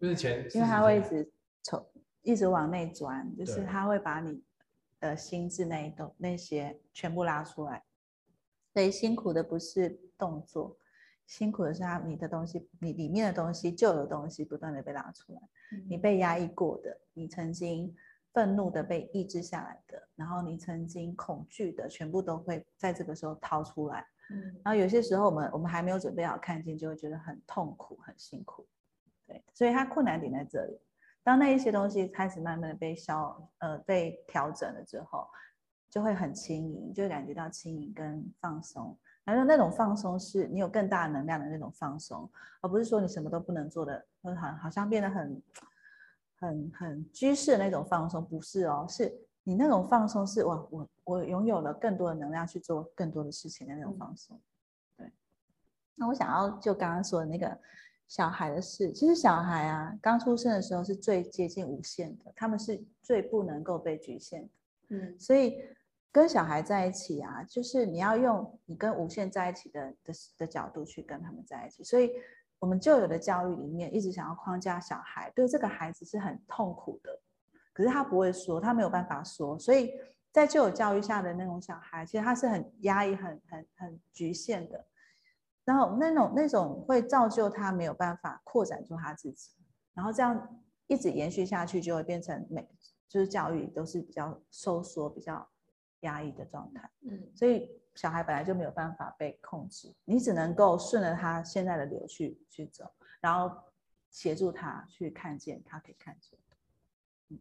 就是因为它会一直往内钻，就是他会把你的心智那些全部拉出来。所以辛苦的不是动作，辛苦的是你的东西，你里面的东西，旧的东西不断的被拉出来。你被压抑过的，你曾经愤怒的被抑制下来的，然后你曾经恐惧的，全部都会在这个时候掏出来。然后有些时候我们还没有准备好看见，就会觉得很痛苦，很辛苦。对，所以它困难点在这里。当那一些东西开始慢慢的被调整了之后，就会很轻盈，就会感觉到轻盈跟放松。然后那种放松是你有更大的能量的那种放松，而不是说你什么都不能做的，好像变得很拘束的那种放松。不是哦，是你那种放松是我拥有了更多的能量去做更多的事情的那种放松。对。那我想要就刚刚说的那个。小孩的事，其实小孩啊，刚出生的时候是最接近无限的，他们是最不能够被局限的。所以跟小孩在一起啊，就是你要用你跟无限在一起 的角度去跟他们在一起。所以我们旧有的教育里面一直想要框架小孩，对这个孩子是很痛苦的，可是他不会说，他没有办法说。所以在旧有教育下的那种小孩，其实他是很压抑、很局限的。然后那种会造就他没有办法扩展出他自己，然后这样一直延续下去，就会变成就是教育都是比较收缩、比较压抑的状态。所以小孩本来就没有办法被控制，你只能够顺着他现在的流去走，然后协助他去看见他可以看见的。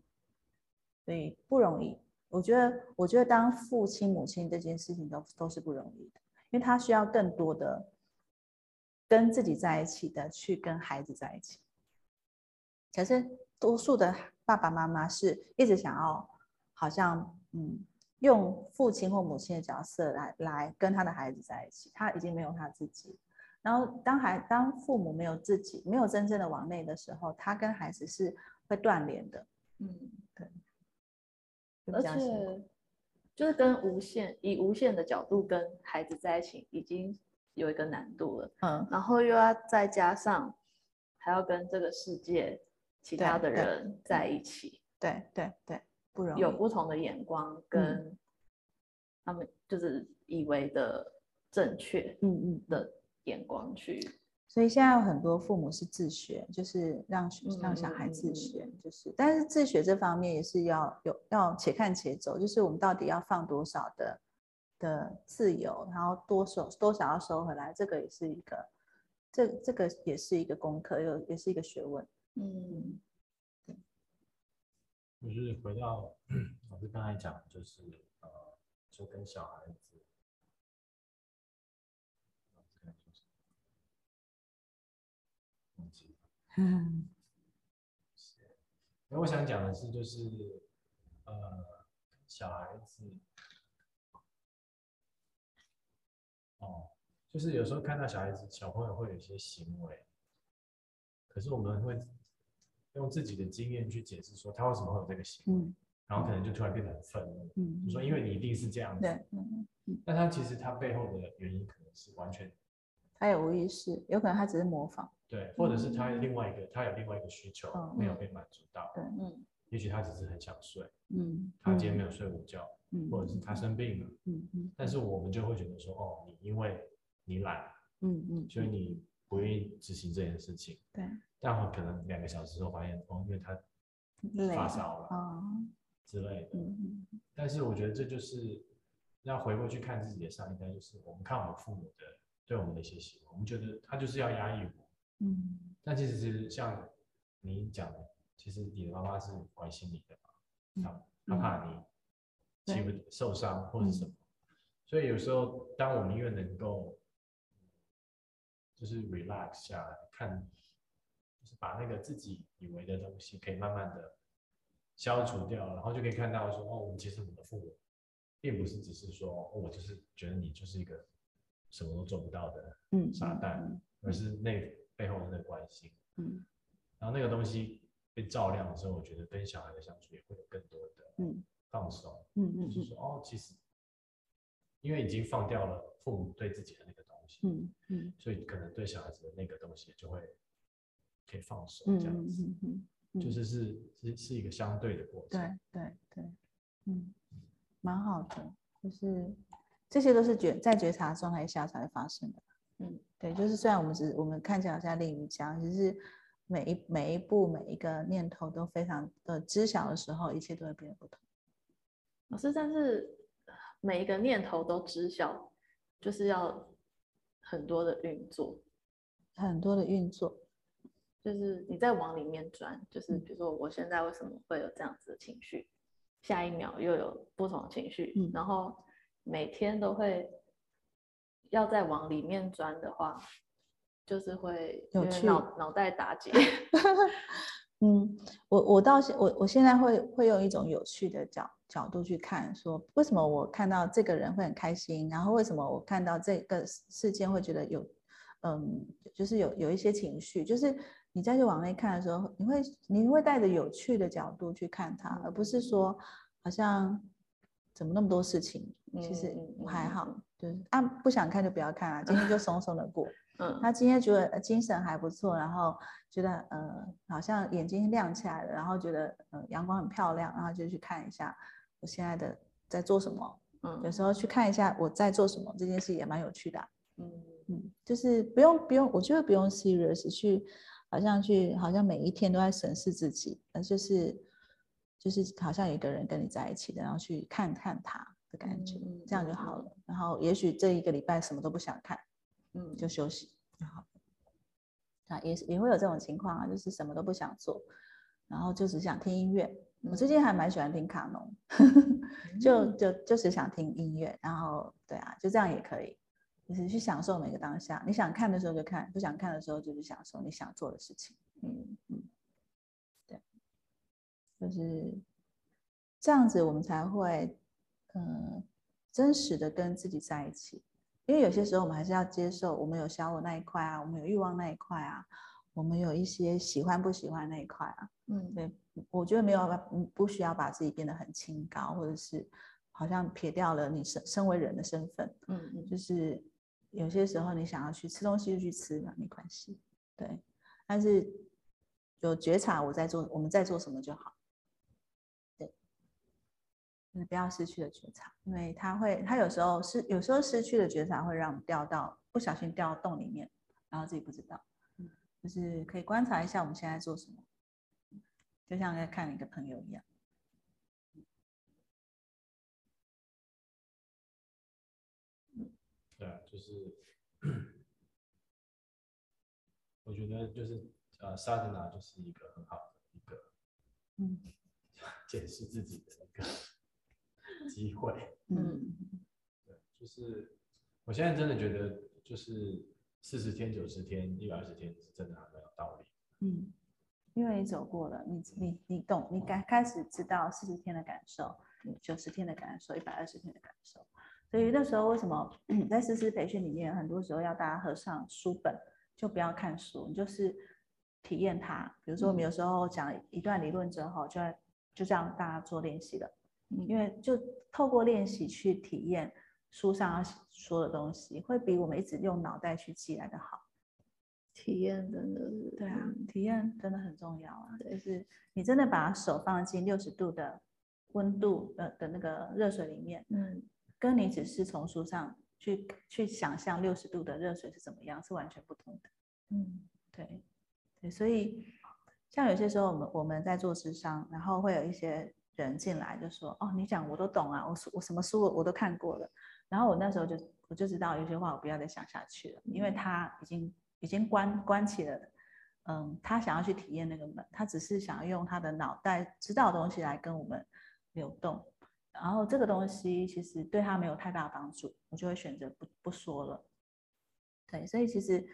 所以不容易。我觉得当父亲、母亲这件事情都是不容易的，因为他需要更多的。跟自己在一起的，去跟孩子在一起。可是多数的爸爸妈妈是一直想要，好像用父亲或母亲的角色来跟他的孩子在一起，他已经没有他自己，然后当父母没有真正的往内的时候，他跟孩子是会断联的。嗯，对。而且就是以无限的角度跟孩子在一起，已经有一个难度了。嗯，然后又要再加上还要跟这个世界其他的人在一起。对对对，不容易。有不同的眼光跟他们就是以为的正确的眼光去。所以现在有很多父母是自学，就是让小孩自学，就是但是自学这方面也是要且看且走，就是我们到底要放多少的自由，然后多少要收回来，这个也是一个功课，也是一个学问。嗯，对。就是回到老师刚才讲，就是就跟小孩子。嗯，因为我想讲的是，就是小孩子，就是有时候看到小朋友会有一些行为，可是我们会用自己的经验去解释说他为什么会有这个行为，然后可能就突然变得很愤怒，就说因为你一定是这样子，但他其实他背后的原因可能是完全。他也无意识，有可能他只是模仿，对，或者是他有另外一个需求没有被满足到，对，也许他只是很想睡，他今天没有睡午觉，或者是他生病了，但是我们就会觉得说，哦，你因为你懒，所以你不愿意执行这件事情，对，但我可能2个小时后发现，哦，因为他发烧了之类的，但是我觉得这就是要回过去看自己的上一代，就是我们看我们父母的。对我们的一些行为，我们觉得他就是要压抑我，但其实像你讲的，其实你的妈妈是关心你的嘛，她怕你受伤或是什么，所以有时候当我们越能够就是 relax 下来看，就是把那个自己以为的东西可以慢慢的消除掉，然后就可以看到说，哦，我们其实我们的父母并不是只是说，哦，我就是觉得你就是一个。什么都做不到的傻蛋，而是背后的关心。然后那个东西被照亮的时候，我觉得跟小孩的相处也会有更多的放手。就是说哦，其实因为已经放掉了父母对自己的那个东西，所以可能对小孩子的那个东西就会可以放手，这样子，就是是一个相对的过程。对对对，蛮好的，就是。这些都是在觉察状态下才会发生的。对，就是虽然我们看起来好像立于讲，只是每一步每一个念头都非常的知晓的时候，一切都会变得不同。老师，但是每一个念头都知晓，就是要很多的运作，很多的运作，就是你在往里面转，就是比如说我现在为什么会有这样子的情绪，下一秒又有不同的情绪，然后。每天都会要再往里面钻的话，就是会有脑袋打结。我现在会用一种有趣的角度去看，说为什么我看到这个人会很开心，然后为什么我看到这个事件会觉得就是有一些情绪，就是你再去往内看的时候，你会带着有趣的角度去看它，而不是说好像。怎么那么多事情？其实还好，就是不想看就不要看啊。今天就松松的过。他今天觉得精神还不错，然后觉得好像眼睛亮起来了，然后觉得阳光很漂亮，然后就去看一下我现在的在做什么。有时候去看一下我在做什么，这件事也蛮有趣的啊。就是不用，我觉得不用 serious 去，好像每一天都在审视自己，就是好像有一个人跟你在一起的，然后去看看他的感觉，这样就好了。然后也许这一个礼拜什么都不想看，就休息就好了。也会有这种情况啊，就是什么都不想做，然后就只想听音乐。我最近还蛮喜欢听卡农，就只想听音乐。然后对啊，就这样也可以，就是去享受每个当下。你想看的时候就看，不想看的时候就去享受你想做的事情。就是这样子，我们才会真实的跟自己在一起。因为有些时候我们还是要接受我们有小我那一块啊，我们有欲望那一块啊，我们有一些喜欢不喜欢那一块啊，嗯，对，我觉得没有不需要把自己变得很清高，或者是好像撇掉了你身为人的身份，嗯，就是有些时候你想要去吃东西就去吃嘛，没关系，对，但是有觉察我们在做什么就好，对，你不要失去了觉察，因为它有时候失去了觉察会让我们不小心掉到洞里面，然后自己不知道。就是可以观察一下我们现在做什么，就像在看一个朋友一样。对啊，就是我觉得就是Sadhana 就是一个很好的一个检视自己的一个机会。嗯，对，就是我现在真的觉得就是。40天、90天、120天是真的很有道理。嗯，因为你走过了，你懂，你开始知道40天的感受、90天的感受、120天的感受。所以那时候为什么在师资培训里面，很多时候要大家合上书本，就不要看书，你就是体验它。比如说我们有时候讲一段理论之后，就这样大家做练习了，因为就透过练习去体验。书上要说的东西会比我们一直用脑袋去记来的好，体验真的是对啊，体验真的很重要啊。就是你真的把手放进60度的温度的那个热水里面，嗯，跟你只是从书上去想象60度的热水是怎么样，是完全不同的。嗯，对，所以像有些时候我们在做諮商，然后会有一些人进来就说：“哦，你讲我都懂啊，我什么书我都看过了。”然后我那时候我就知道有些话我不要再想下去了，因为他已经关起了，他想要去体验那个门，他只是想要用他的脑袋知道的东西来跟我们流动，然后这个东西其实对他没有太大帮助，我就会选择不说了。对，所以其实，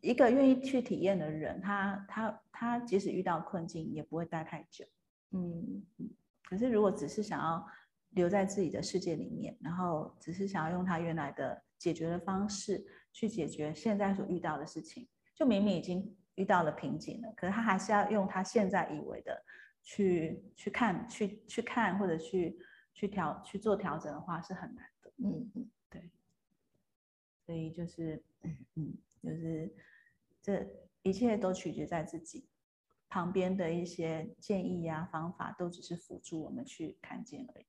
一个愿意去体验的人，他即使遇到困境也不会待太久，可是如果只是想要留在自己的世界里面，然后只是想要用他原来的解决的方式去解决现在所遇到的事情，就明明已经遇到了瓶颈了，可是他还是要用他现在以为的去看或者去做调整的话，是很难的。对，所以就是这一切都取决在自己，旁边的一些建议啊、方法都只是辅助我们去看见而已。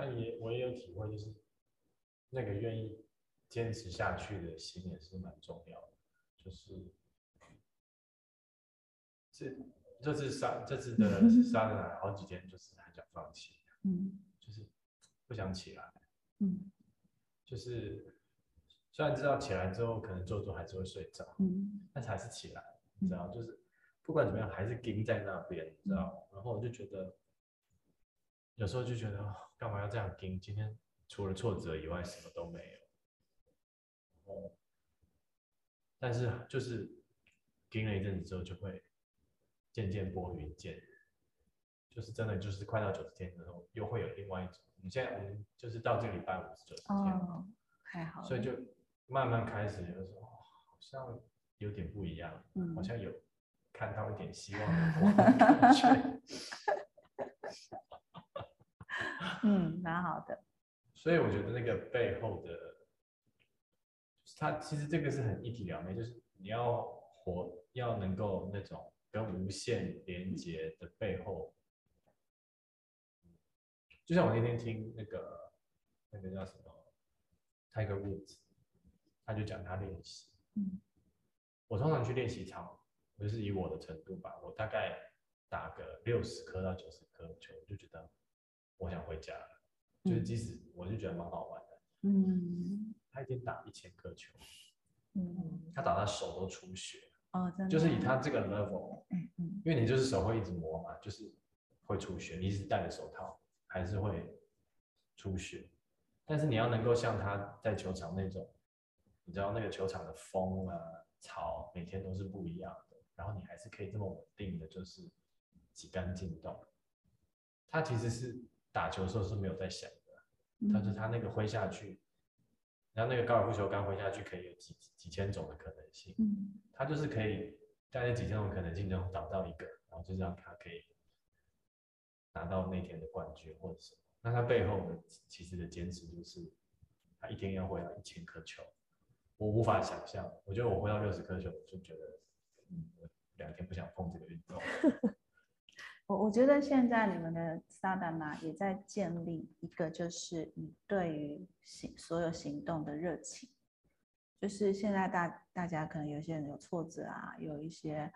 但我也有体会，就是那个愿意坚持下去的心也是蛮重要的。就是这次的沙来好几天，就是很想放弃，就是不想起来，就是虽然知道起来之后可能做还是会睡着，但是还是起来，你知道，就是不管怎么样还是盯在那边，你知道。然后我就觉得。有时候就觉得干嘛要这样盯？今天除了挫折以外什么都没有。但是就是盯了一阵子之后，就会渐渐拨云见日。就是真的，就是快到90天的时候，又会有另外一种。我们就是到这个礼拜五是90天，太好了。所以就慢慢开始，就是好像有点不一样，好像有看到一点希望的感觉。蛮好的。所以我觉得那个背后的，它其实这个是很一体两面，就是你要能够那种跟无限连接的背后，就像我那天听那个叫什么 Tiger Woods， 他就讲他练习。我通常去练习场，我就是以我的程度吧，我大概打个60颗到90颗球，我就觉得。我想回家了，就是即使我就觉得蛮好玩的。他一天打1000颗球，他打到手都出血。就是以他这个 level，因为你就是手会一直磨嘛，就是会出血，你一直戴着手套还是会出血。但是你要能够像他在球场那种，你知道那个球场的风啊、草每天都是不一样的，然后你还是可以这么稳定的，就是洗干净动。他其实是打球的时候是没有在想的，他就他那个挥下去，然后那个高尔夫球杆挥下去可以有几千种的可能性，他就是可以在那几千种可能性中找到一个，然后就让他可以拿到那天的冠军或者什么。那他背后的其实的坚持就是他一天要挥到1000颗球，我无法想象，我觉得我挥到60颗球我就觉得2天不想碰这个运动。我觉得现在你们的Sat Naam也在建立一个，就是你对于所有行动的热情。就是现在大家可能有些人有挫折啊，有一些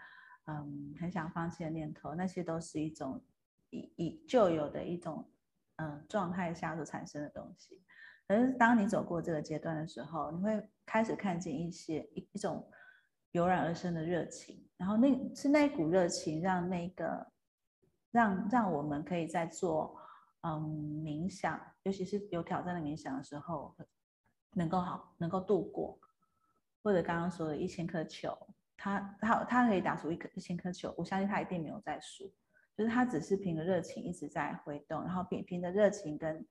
很想放弃的念头，那些都是一种以旧有的一种状态下所产生的东西。可是当你走过这个阶段的时候，你会开始看见一种油然而生的热情，然后那股热情让让我们可以在做冥想，尤其是有挑战的冥想的时候，能够度过，或者刚刚说的1000颗球，他可以打出1000颗球，我相信他一定没有在输，就是他只是凭着热情一直在挥动，然后凭着热情跟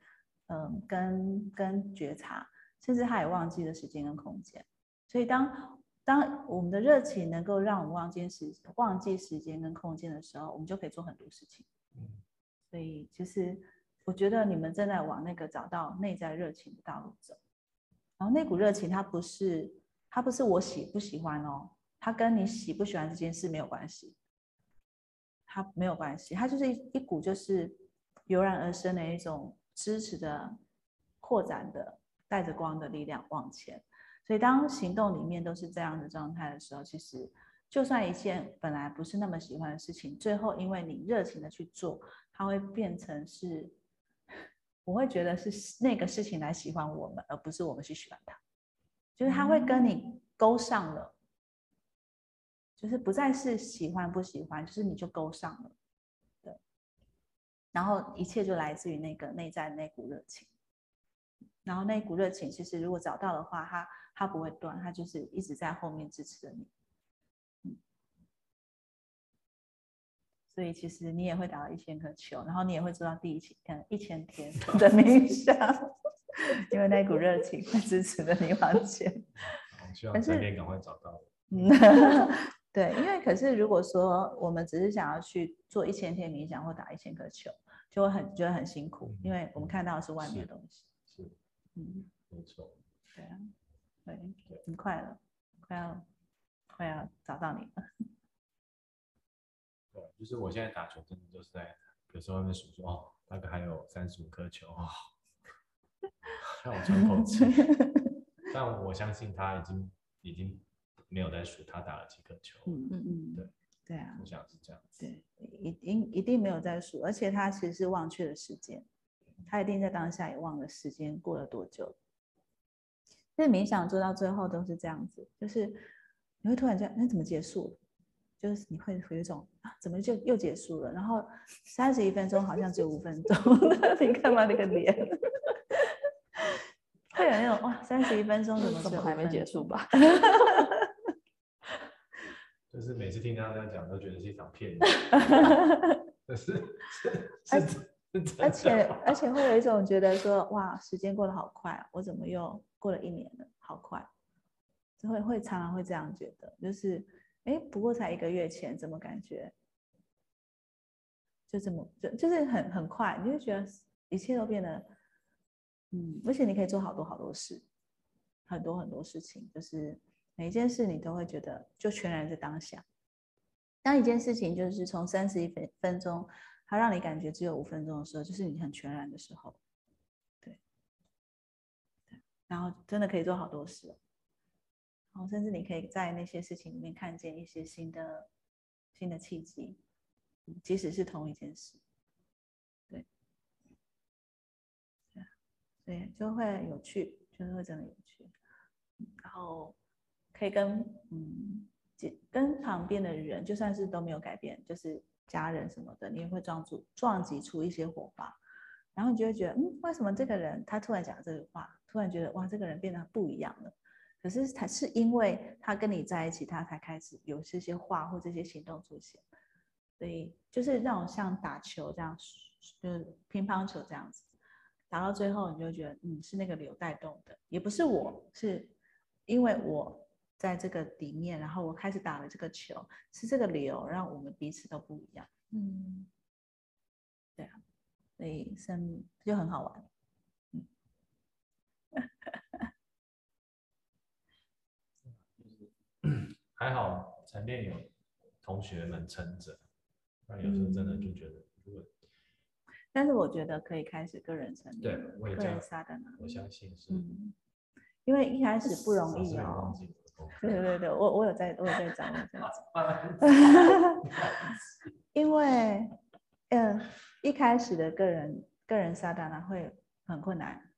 觉察，甚至他也忘记了时间跟空间。所以当我们的热情能够让我们忘记时间跟空间的时候，我们就可以做很多事情。所以其实我觉得你们正在往那个找到内在热情的道路走。然后那股热情它不是我喜不喜欢哦，它跟你喜不喜欢这件事没有关系，它没有关系，它就是一股就是油然而生的一种支持的扩展的带着光的力量往前。所以当行动里面都是这样的状态的时候，其实就算一件本来不是那么喜欢的事情，最后因为你热情的去做，它会变成是，我会觉得是那个事情来喜欢我们，而不是我们去喜欢它，就是它会跟你勾上了，就是不再是喜欢不喜欢，就是你就勾上了，对。然后一切就来自于那个内在的那股热情，然后那股热情其实如果找到的话，它不会断，它就是一直在后面支持着你。所以其实你也会打到1000颗球，然后你也会做到第1000天的冥想，因为那股热情会支持着你往前。希望这边赶快找到。对，因为可是如果说我们只是想要去做1000天冥想或打1000颗球，就会觉得很辛苦，因为我们看到的是外面的东西。是，没错。对啊。对，很快了，快要找到你了。对，就是我现在打球真的就是在有时候外面数说哦，大概还有35颗球哦，让我喘口气。但我相信他已经没有在数他打了几颗球了。对啊，我想是这样子。对，一定没有在数，而且他其实是忘却了时间，他一定在当下也忘了时间过了多久了。所以冥想做到最后都是这样子，就是你会突然间，那怎么结束了？就是你会有一种怎么就又结束了？然后31分钟好像只有5分钟，你看嘛那个脸，会有那种哇，31分钟怎么还没结束吧？就是每次听他这样讲，都觉得是一场骗局。而且会有一种觉得说哇，时间过得好快啊，我怎么又过了1年了，好快，就会常常会这样觉得，就是不过才1个月前，怎么感觉就这么就是很快，你就觉得一切都变得而且你可以做好多事，很多很多事情，就是每一件事你都会觉得就全然在当下。当一件事情就是从31分钟，它让你感觉只有5分钟的时候，就是你很全然的时候。然后真的可以做好多事，然后甚至你可以在那些事情里面看见一些新的契机，即使是同一件事，对，就会有趣，就是会真的有趣，然后可以跟旁边的人，就算是都没有改变，就是家人什么的，你也会撞击出一些火花，然后你就会觉得为什么这个人他突然讲这句话？突然觉得哇，这个人变得不一样了。可是他是因为他跟你在一起，他才开始有这些话或这些行动出现。所以就是那种像打球这样，就是乒乓球这样子，打到最后你就觉得，是那个流带动的，也不是我，是因为我在这个里面，然后我开始打了这个球，是这个流让我们彼此都不一样。对啊，所以就很好玩。还好禅殿有同学们撑着，那有时候真的就觉得，但是我觉得可以开始个人成立，对，我也这样，我相信是，因为一开始不容易哦。对，我有在找，因为一开始的个人萨达那会很困难，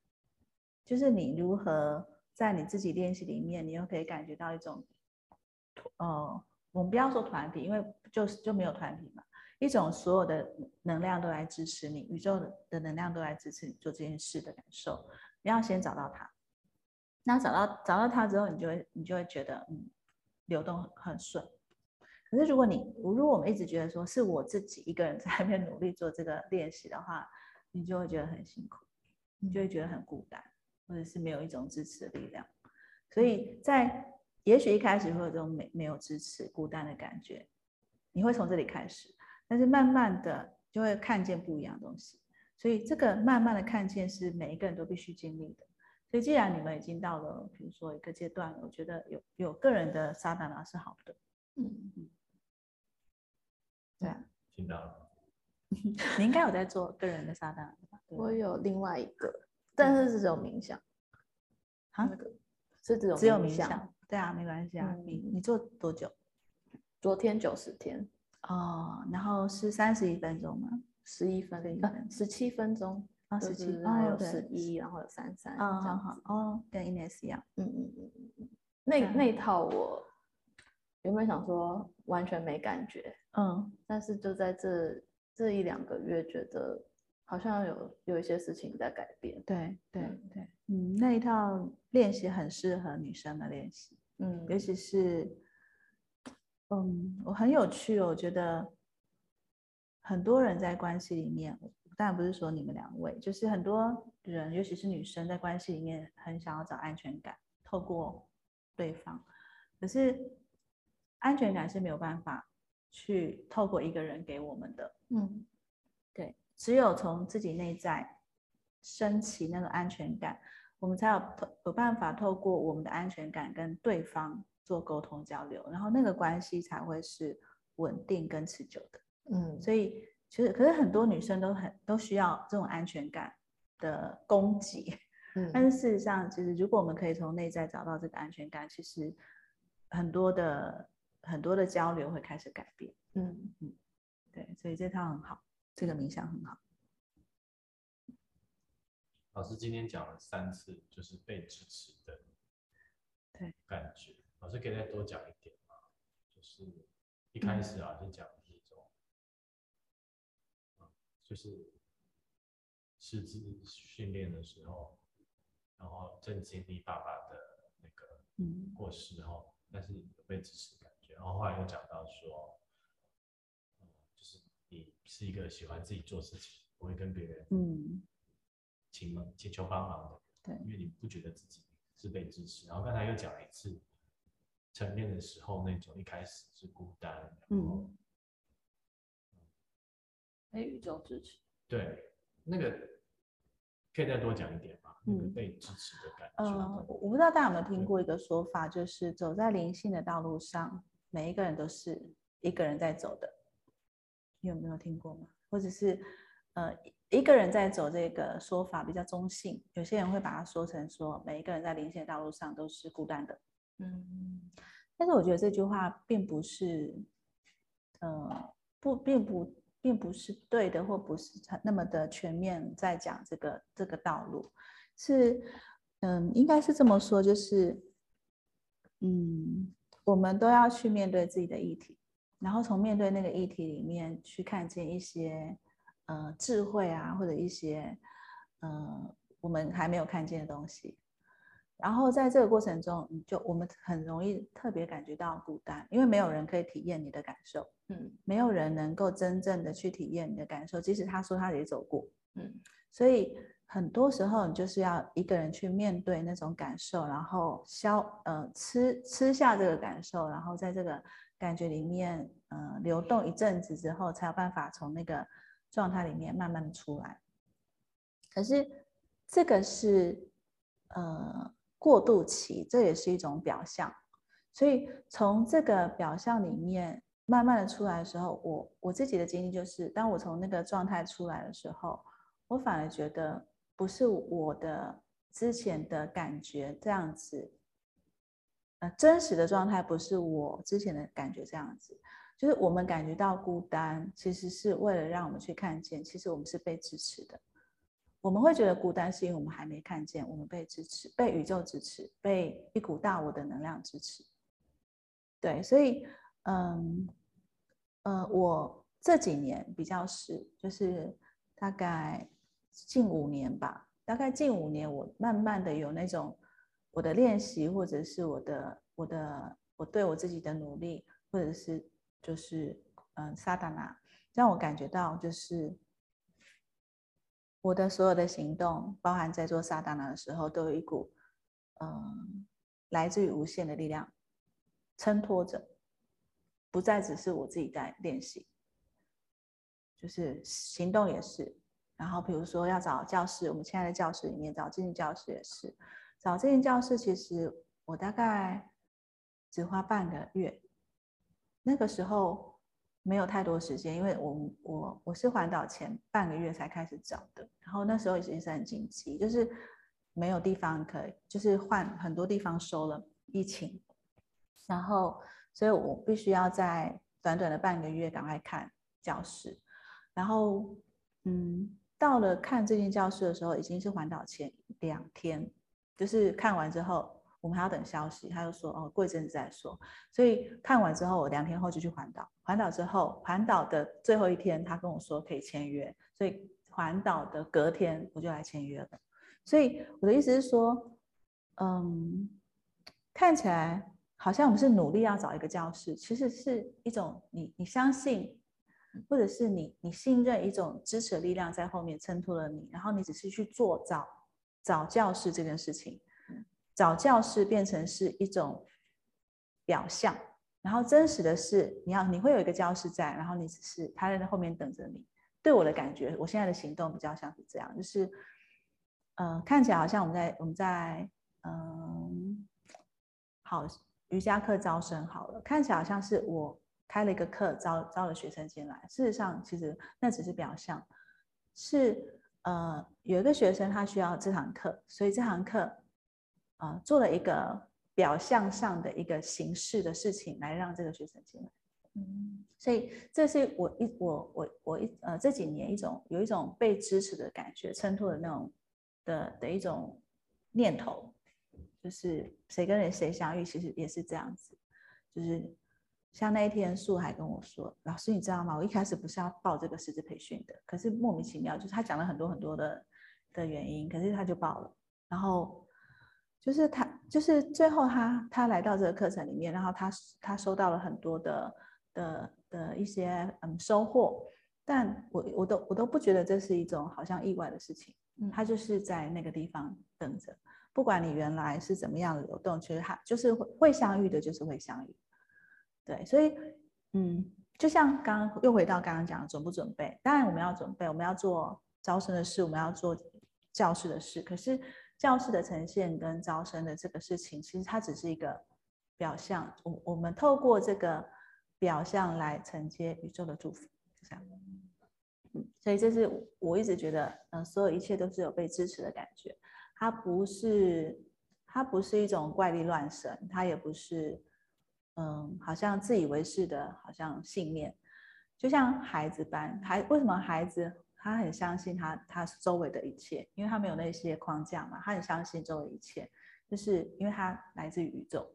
就是你如何在你自己练习里面，你又可以感觉到一种，我们不要说团体，因为就没有团体嘛。一种所有的能量都来支持你，宇宙的能量都来支持你做这件事的感受。你要先找到它，那找到它之后，你就会觉得流动很顺。可是如果我们一直觉得说是我自己一个人在那边努力做这个练习的话，你就会觉得很辛苦，你就会觉得很孤单，或者是没有一种支持的力量。所以也许一开始会有这种没有支持、孤单的感觉，你会从这里开始。但是慢慢的就会看见不一样的东西，所以这个慢慢的看见是每一个人都必须经历的。所以既然你们已经到了，比如说一个阶段，我觉得有个人的萨达那是好的。对啊，听到了。你应该有在做个人的萨达那吧？我有另外一个，但是只有冥想。是只有冥想。对啊，没关系啊。你做多久？昨天90天。哦，然后是31分钟吗？11分钟，17分钟啊，17，还有11，然后有33，这样子哦，跟 Ines 一样。那套我原本想说完全没感觉，但是就在这1-2个月，觉得好像有一些事情在改变。对，那一套练习很适合女生的练习，尤其是。我很有趣哦，我觉得很多人在关系里面，当然不是说你们两位，就是很多人，尤其是女生在关系里面很想要找安全感，透过对方。可是安全感是没有办法去透过一个人给我们的，对，只有从自己内在升起那个安全感，我们才有办法透过我们的安全感跟对方做沟通交流，然后那个关系才会是稳定跟持久的。所以其实可是很多女生都需要这种安全感的供给，但是事实上，其实如果我们可以从内在找到这个安全感，其实很多的交流会开始改变。对，所以这套很好，这个冥想很好。老师今天讲了3次，就是被支持的感觉。老师可以再多讲一点吗？就是一开始啊，先讲一种，就是师资训练的时候，然后正经历爸爸的那个过世后，但是有被支持的感觉。然后后来又讲到说，就是你是一个喜欢自己做事情，不会跟别人请求帮忙的，对，因为你不觉得自己是被支持。然后刚才又讲了一次。晨练的时候，那种一开始是孤单，然后被宇宙支持。对，那个可以再多讲一点吗？那个被支持的感觉。我不知道大家有没有听过一个说法，就是走在灵性的道路上，每一个人都是一个人在走的。你有没有听过吗？或者是一个人在走这个说法比较中性，有些人会把它说成说，每一个人在灵性的道路上都是孤单的。但是我觉得这句话并不是，并不是对的，或不是那么的全面在讲这个道路，是，应该是这么说，就是，我们都要去面对自己的议题，然后从面对那个议题里面去看见一些智慧啊，或者一些我们还没有看见的东西。然后在这个过程中，我们很容易特别感觉到孤单，因为没有人可以体验你的感受，没有人能够真正的去体验你的感受，即使他说他也走过，所以很多时候你就是要一个人去面对那种感受，然后吃下这个感受，然后在这个感觉里面流动一阵子之后，才有办法从那个状态里面慢慢的出来。可是这个是过渡期，这也是一种表象，所以从这个表象里面慢慢的出来的时候，我自己的经历就是，当我从那个状态出来的时候，我反而觉得不是我的之前的感觉这样子，真实的状态不是我之前的感觉这样子，就是我们感觉到孤单，其实是为了让我们去看见，其实我们是被支持的。我们会觉得孤单是因为我们还没看见，我们被支持，被宇宙支持，被一股大我的能量支持。对，所以我这几年比较是就是大概近5年吧，大概近5年，我慢慢的有那种我的练习，或者是我对我自己的努力，或者是就是Sat Naam，让我感觉到就是我的所有的行动，包含在做Sat Naam的时候，都有一股来自于无限的力量撑托着，不再只是我自己在练习，就是行动也是。然后比如说要找教室，我们现在的教室里面找进教室也是，找进教室其实我大概只花半个月，那个时候。没有太多时间，因为我是环岛前半个月才开始找的，然后那时候也是很紧急，就是没有地方可以，就是换很多地方收了疫情，然后所以我必须要在短短的半个月赶快看教室，然后到了看这间教室的时候已经是环岛前2天，就是看完之后我们还要等消息，他就说过一阵子再说，所以看完之后我2天后就去环岛，环岛之后环岛的最后一天他跟我说可以签约，所以环岛的隔天我就来签约了。所以我的意思是说看起来好像我们是努力要找一个教室，其实是一种你相信，或者是你信任一种支持的力量在后面衬托了你，然后你只是去做找教室这件事情，找教室变成是一种表象，然后真实的是你会有一个教室在，然后你只是他在后面等着你。对我的感觉，我现在的行动比较像是这样，就是看起来好像我们在好瑜伽课招生好了，看起来好像是我开了一个课招了学生进来，事实上其实那只是表象，是有一个学生他需要这堂课，所以这堂课做了一个表象上的一个形式的事情来让这个学生进来。所以这是我这几年有一种被支持的感觉衬托的那种的一种念头，就是谁跟谁相遇其实也是这样子。就是像那一天素还跟我说，老师你知道吗，我一开始不是要报这个师资培训的，可是莫名其妙就是他讲了很多很多的原因，可是他就报了，然后就是最后他来到这个课程里面，然后他收到了很多的一些收获，但我都不觉得这是一种好像意外的事情，他就是在那个地方等着，不管你原来是怎么样的流动，其实他就是会相遇的，就是会相遇。对，所以就像又回到刚刚讲的准不准备，当然我们要准备，我们要做招生的事，我们要做教室的事，可是教室的呈现跟招生的这个事情，其实它只是一个表象，我们透过这个表象来承接宇宙的祝福，就这样。所以这是我一直觉得，所有一切都是有被支持的感觉，它不是一种怪力乱神，它也不是好像自以为是的，好像信念，就像孩子般，为什么孩子？他很相信他周围的一切，因为他没有那些框架嘛，他很相信周围一切，就是因为他来自于宇宙。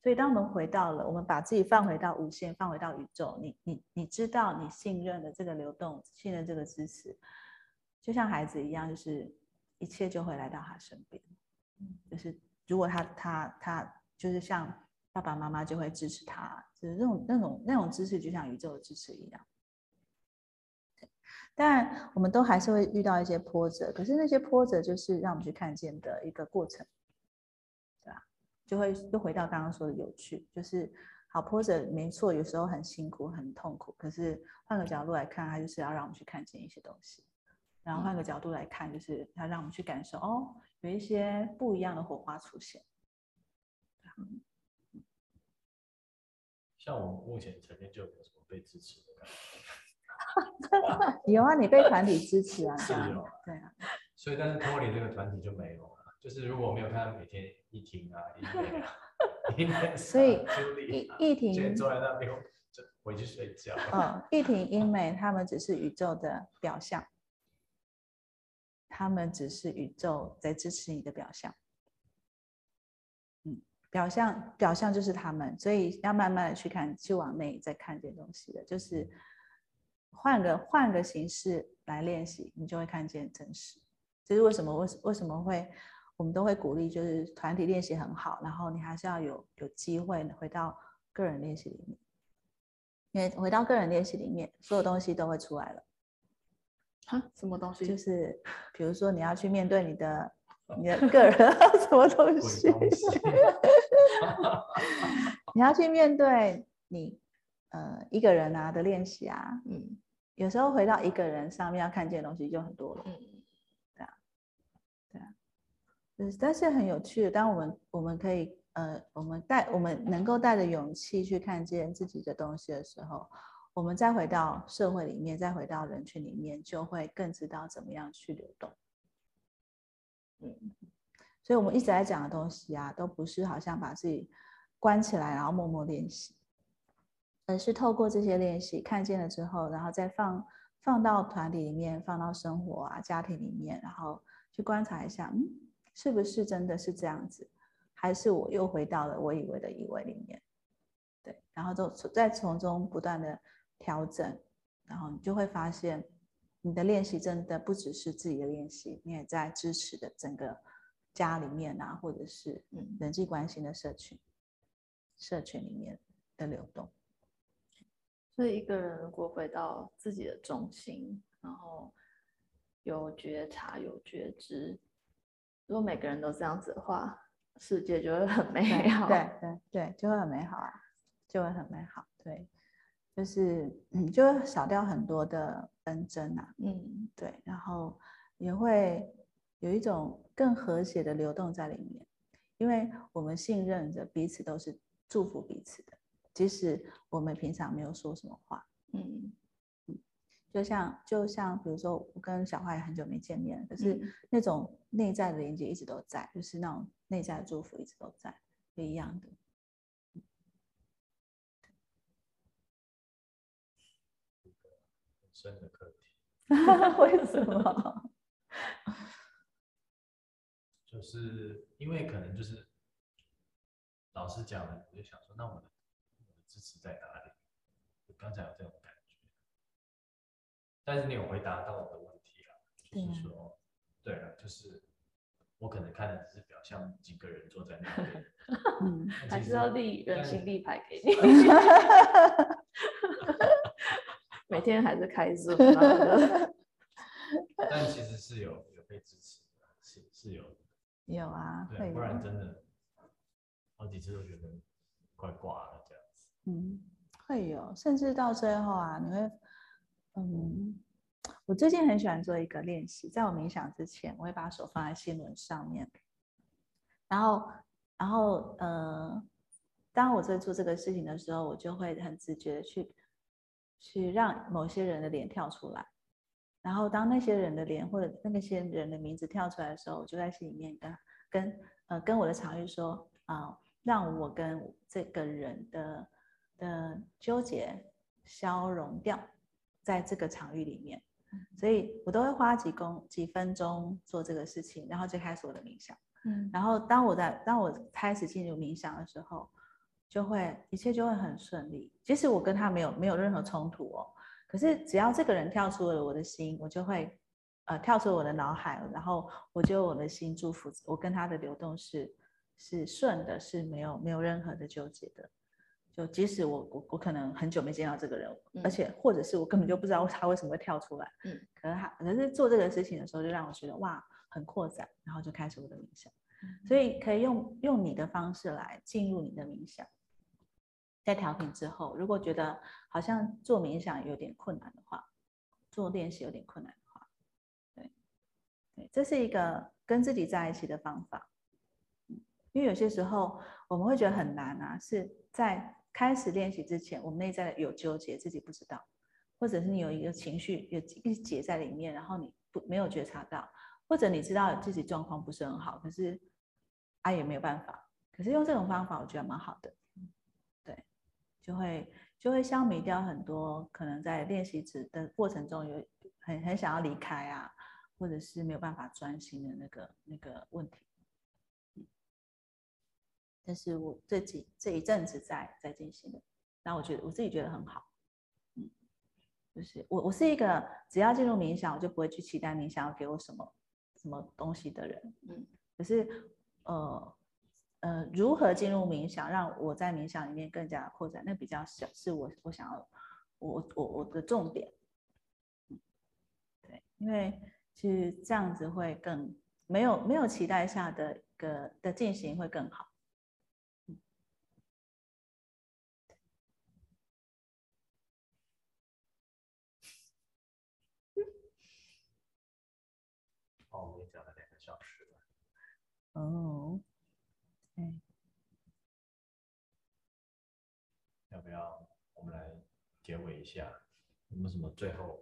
所以当我们把自己放回到无限，放回到宇宙，你知道你信任的这个流动，信任这个支持，就像孩子一样，就是一切就会来到他身边。就是如果他就是像爸爸妈妈就会支持他，就是那种支持就像宇宙的支持一样。当然我们都还是会遇到一些波折，可是那些波折就是让我们去看见的一个过程，对吧？就回到刚刚说的有趣，就是好波折没错，有时候很辛苦很痛苦，可是换个角度来看，它就是要让我们去看见一些东西，然后换个角度来看，就是它让我们去感受，哦，有一些不一样的火花出现。像我目前曾经就没有什么被支持的感觉。有啊，你被团体支持啊，是有、啊，对啊，所以但是脱离这个团体就没有了、啊，就是如果我没有看到每天一婷啊、一美啊、一美、啊，所以一婷今天坐在那边就回去睡觉。嗯，一婷、英美他们只是宇宙的表象，他们只是宇宙在支持你的表象。嗯，表象就是他们，所以要慢慢的去看，去往内再看这些东西的，就是。换个形式来练习，你就会看见真实。这是为什么会我们都会鼓励，就是团体练习很好，然后你还是要有机会回到个人练习里面，因为回到个人练习里面，所有东西都会出来了。啊，什么东西？就是比如说你要去面对你的个人什么东西，你要去面对你。一个人啊的练习啊，嗯，有时候回到一个人上面要看见的东西就很多了，嗯，对啊，对啊，但是很有趣的，当我们可以我们能够带着勇气去看见自己的东西的时候，我们再回到社会里面，再回到人群里面，就会更知道怎么样去流动，嗯，所以我们一直在讲的东西啊，都不是好像把自己关起来然后默默练习。而是透过这些练习看见了之后，然后再放到团体里面，放到生活啊家庭里面，然后去观察一下，嗯，是不是真的是这样子，还是我又回到了我以为的以为里面，对，然后再从中不断的调整，然后你就会发现你的练习真的不只是自己的练习，你也在支持的整个家里面啊，或者是人际关系的社群里面的流动。所以一个人如果回到自己的中心，然后有觉察有觉知，如果每个人都这样子的话，世界就会很美好。对对对，就会很美好啊，就会很美好。对，就是就会少掉很多的纷争啊。嗯，对，然后也会有一种更和谐的流动在里面，因为我们信任着彼此，都是祝福彼此的。即使我们平常没有说什么话，嗯嗯，就像比如说我跟小花也很久没见面了，可是那种内在的连接一直都在，就是那种内在的祝福一直都在，就一样的。很深的课题。为什么？就是因为可能就是老师讲了，我就想说，那我们。支持在哪里？我刚才有这种感觉，但是你有回答到我的问题啊，就是说，对啊，就是我可能看的只是表象，几个人坐在那边，嗯，还是要立人形立牌给你，每天还是开Zoom，但其实是有被支持的，是有啊，对，不然真的好几次都觉得快挂了这样。嗯，会有，甚至到最后啊，你会，嗯，我最近很喜欢做一个练习，在我冥想之前，我会把手放在心轮上面，然后当我在做这个事情的时候，我就会很直觉的去让某些人的脸跳出来，然后当那些人的脸或者那些人的名字跳出来的时候，我就在心里面跟我的场域说啊、让我跟这个人的纠结消融掉，在这个场域里面，所以我都会花几分钟做这个事情，然后就开始我的冥想。嗯，然后当我开始进入冥想的时候，就会一切就会很顺利。即使我跟他没有任何冲突哦，可是只要这个人跳出了我的心，我就会跳出我的脑海，然后我就我的心祝福，我跟他的流动是顺的，是没有任何的纠结的。就即使我可能很久没见到这个人，而且或者是我根本就不知道他为什么会跳出来，可是做这个事情的时候就让我觉得哇很扩展，然后就开始我的冥想。所以可以用你的方式来进入你的冥想。在调频之后，如果觉得好像做冥想有点困难的话，做练习有点困难的话，对，这是一个跟自己在一起的方法。因为有些时候我们会觉得很难啊，是在开始练习之前，我们内在有纠结，自己不知道，或者是你有一个情绪有一结在里面，然后你没有觉察到，或者你知道自己状况不是很好，可是也没有办法。可是用这种方法，我觉得蛮好的，对，就会消弭掉很多可能在练习的过程中有很想要离开啊，或者是没有办法专心的那个问题。但是我这一阵子在进行的，那我自己觉得很好。就是我是一个只要进入冥想我就不会去期待冥想要给我什么东西的人。可是如何进入冥想让我在冥想里面更加扩展，那比较小是我想要我的重点。对，因为其实这样子会更没有期待下的进行会更好。我们讲了2个小时了。要不要我们来结尾一下？有没有什么最后？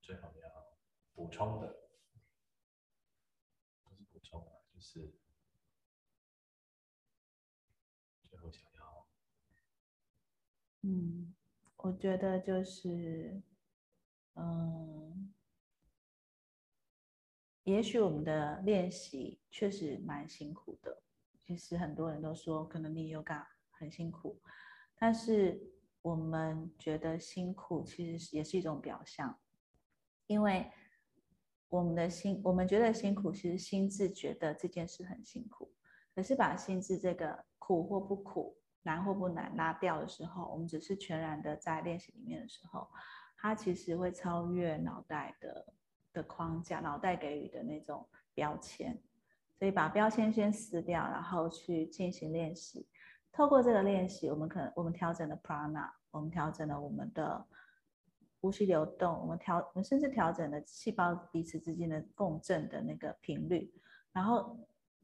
最后要补充的，不是补充啊，就是最后想要，我觉得就是，也许我们的练习确实蛮辛苦的，其实很多人都说可能你yoga很辛苦，但是我们觉得辛苦其实也是一种表象。因为我们觉得辛苦，其实心智觉得这件事很辛苦。可是把心智这个苦或不苦、难或不难拉掉的时候，我们只是全然的在练习里面的时候，它其实会超越脑袋的框架，脑袋给予的那种标签。所以把标签先撕掉，然后去进行练习。透过这个练习，我们调整了 prana， 我们调整了我们的呼吸流动，我们甚至调整了细胞彼此之间的共振的那个频率，然后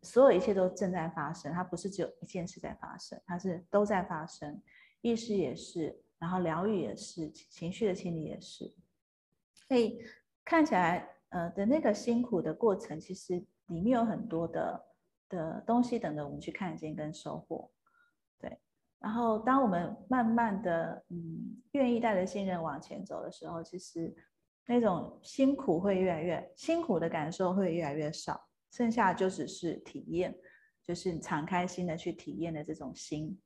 所有一切都正在发生，它不是只有一件事在发生，它是都在发生，意识也是，然后疗愈也是，情绪的清理也是。所以看起来的那个辛苦的过程，其实里面有很多的东西等着我们去看见跟收获。然后当我们慢慢的愿意带着信任往前走的时候，其实那种辛苦的感受会越来越少，剩下就只是体验，就是敞开心的去体验的这种心，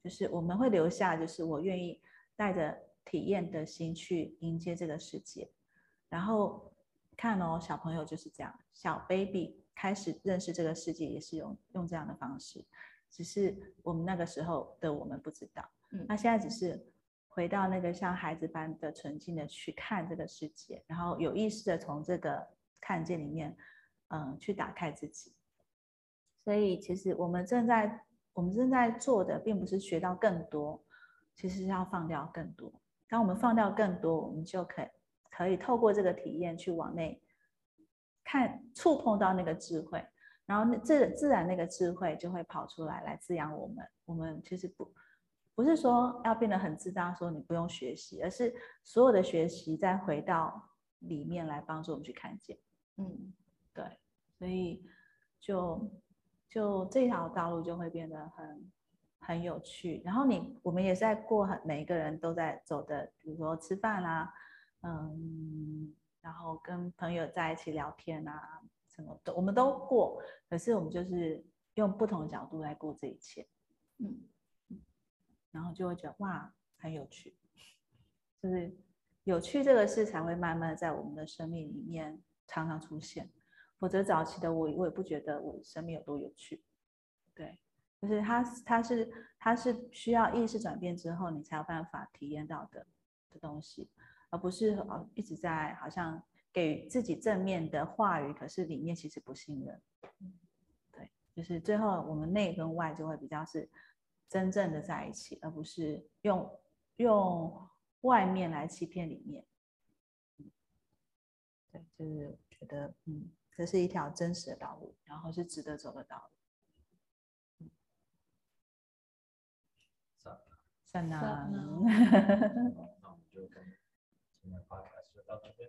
就是我们会留下，就是我愿意带着体验的心去迎接这个世界。然后看小朋友就是这样，小 baby 开始认识这个世界也是用这样的方式，只是我们那个时候的我们不知道，那现在只是回到那个像孩子般的纯净的去看这个世界，然后有意识的从这个看见里面，去打开自己。所以其实我们正在做的，并不是学到更多，其实是要放掉更多。当我们放掉更多，我们就可以透过这个体验去往内看，触碰到那个智慧。然后自然那个智慧就会跑出来滋养我们。我们其实不是说要变得很自大，说你不用学习，而是所有的学习再回到里面来帮助我们去看见。对，所以就这条道路就会变得很有趣。然后我们也是在过每一个人都在走的，比如说吃饭啦、然后跟朋友在一起聊天啊，什么的我们都过，可是我们就是用不同的角度来过这一切，然后就会觉得哇，很有趣，就是有趣这个事才会慢慢在我们的生命里面常常出现，否则早期的我也不觉得我生命有多有趣，对，就是它是需要意识转变之后你才有办法体验到的东西，而不是一直在好像给予自己正面的话语，可是里面其实不信任，对，就是最后我们内跟外就会比较是真正的在一起，而不是用外面来欺骗里面，对，就是觉得这是一条真实的道路，然后是值得走的道路。Sat Naam， 那我们就跟今天的 podcast 就到这边，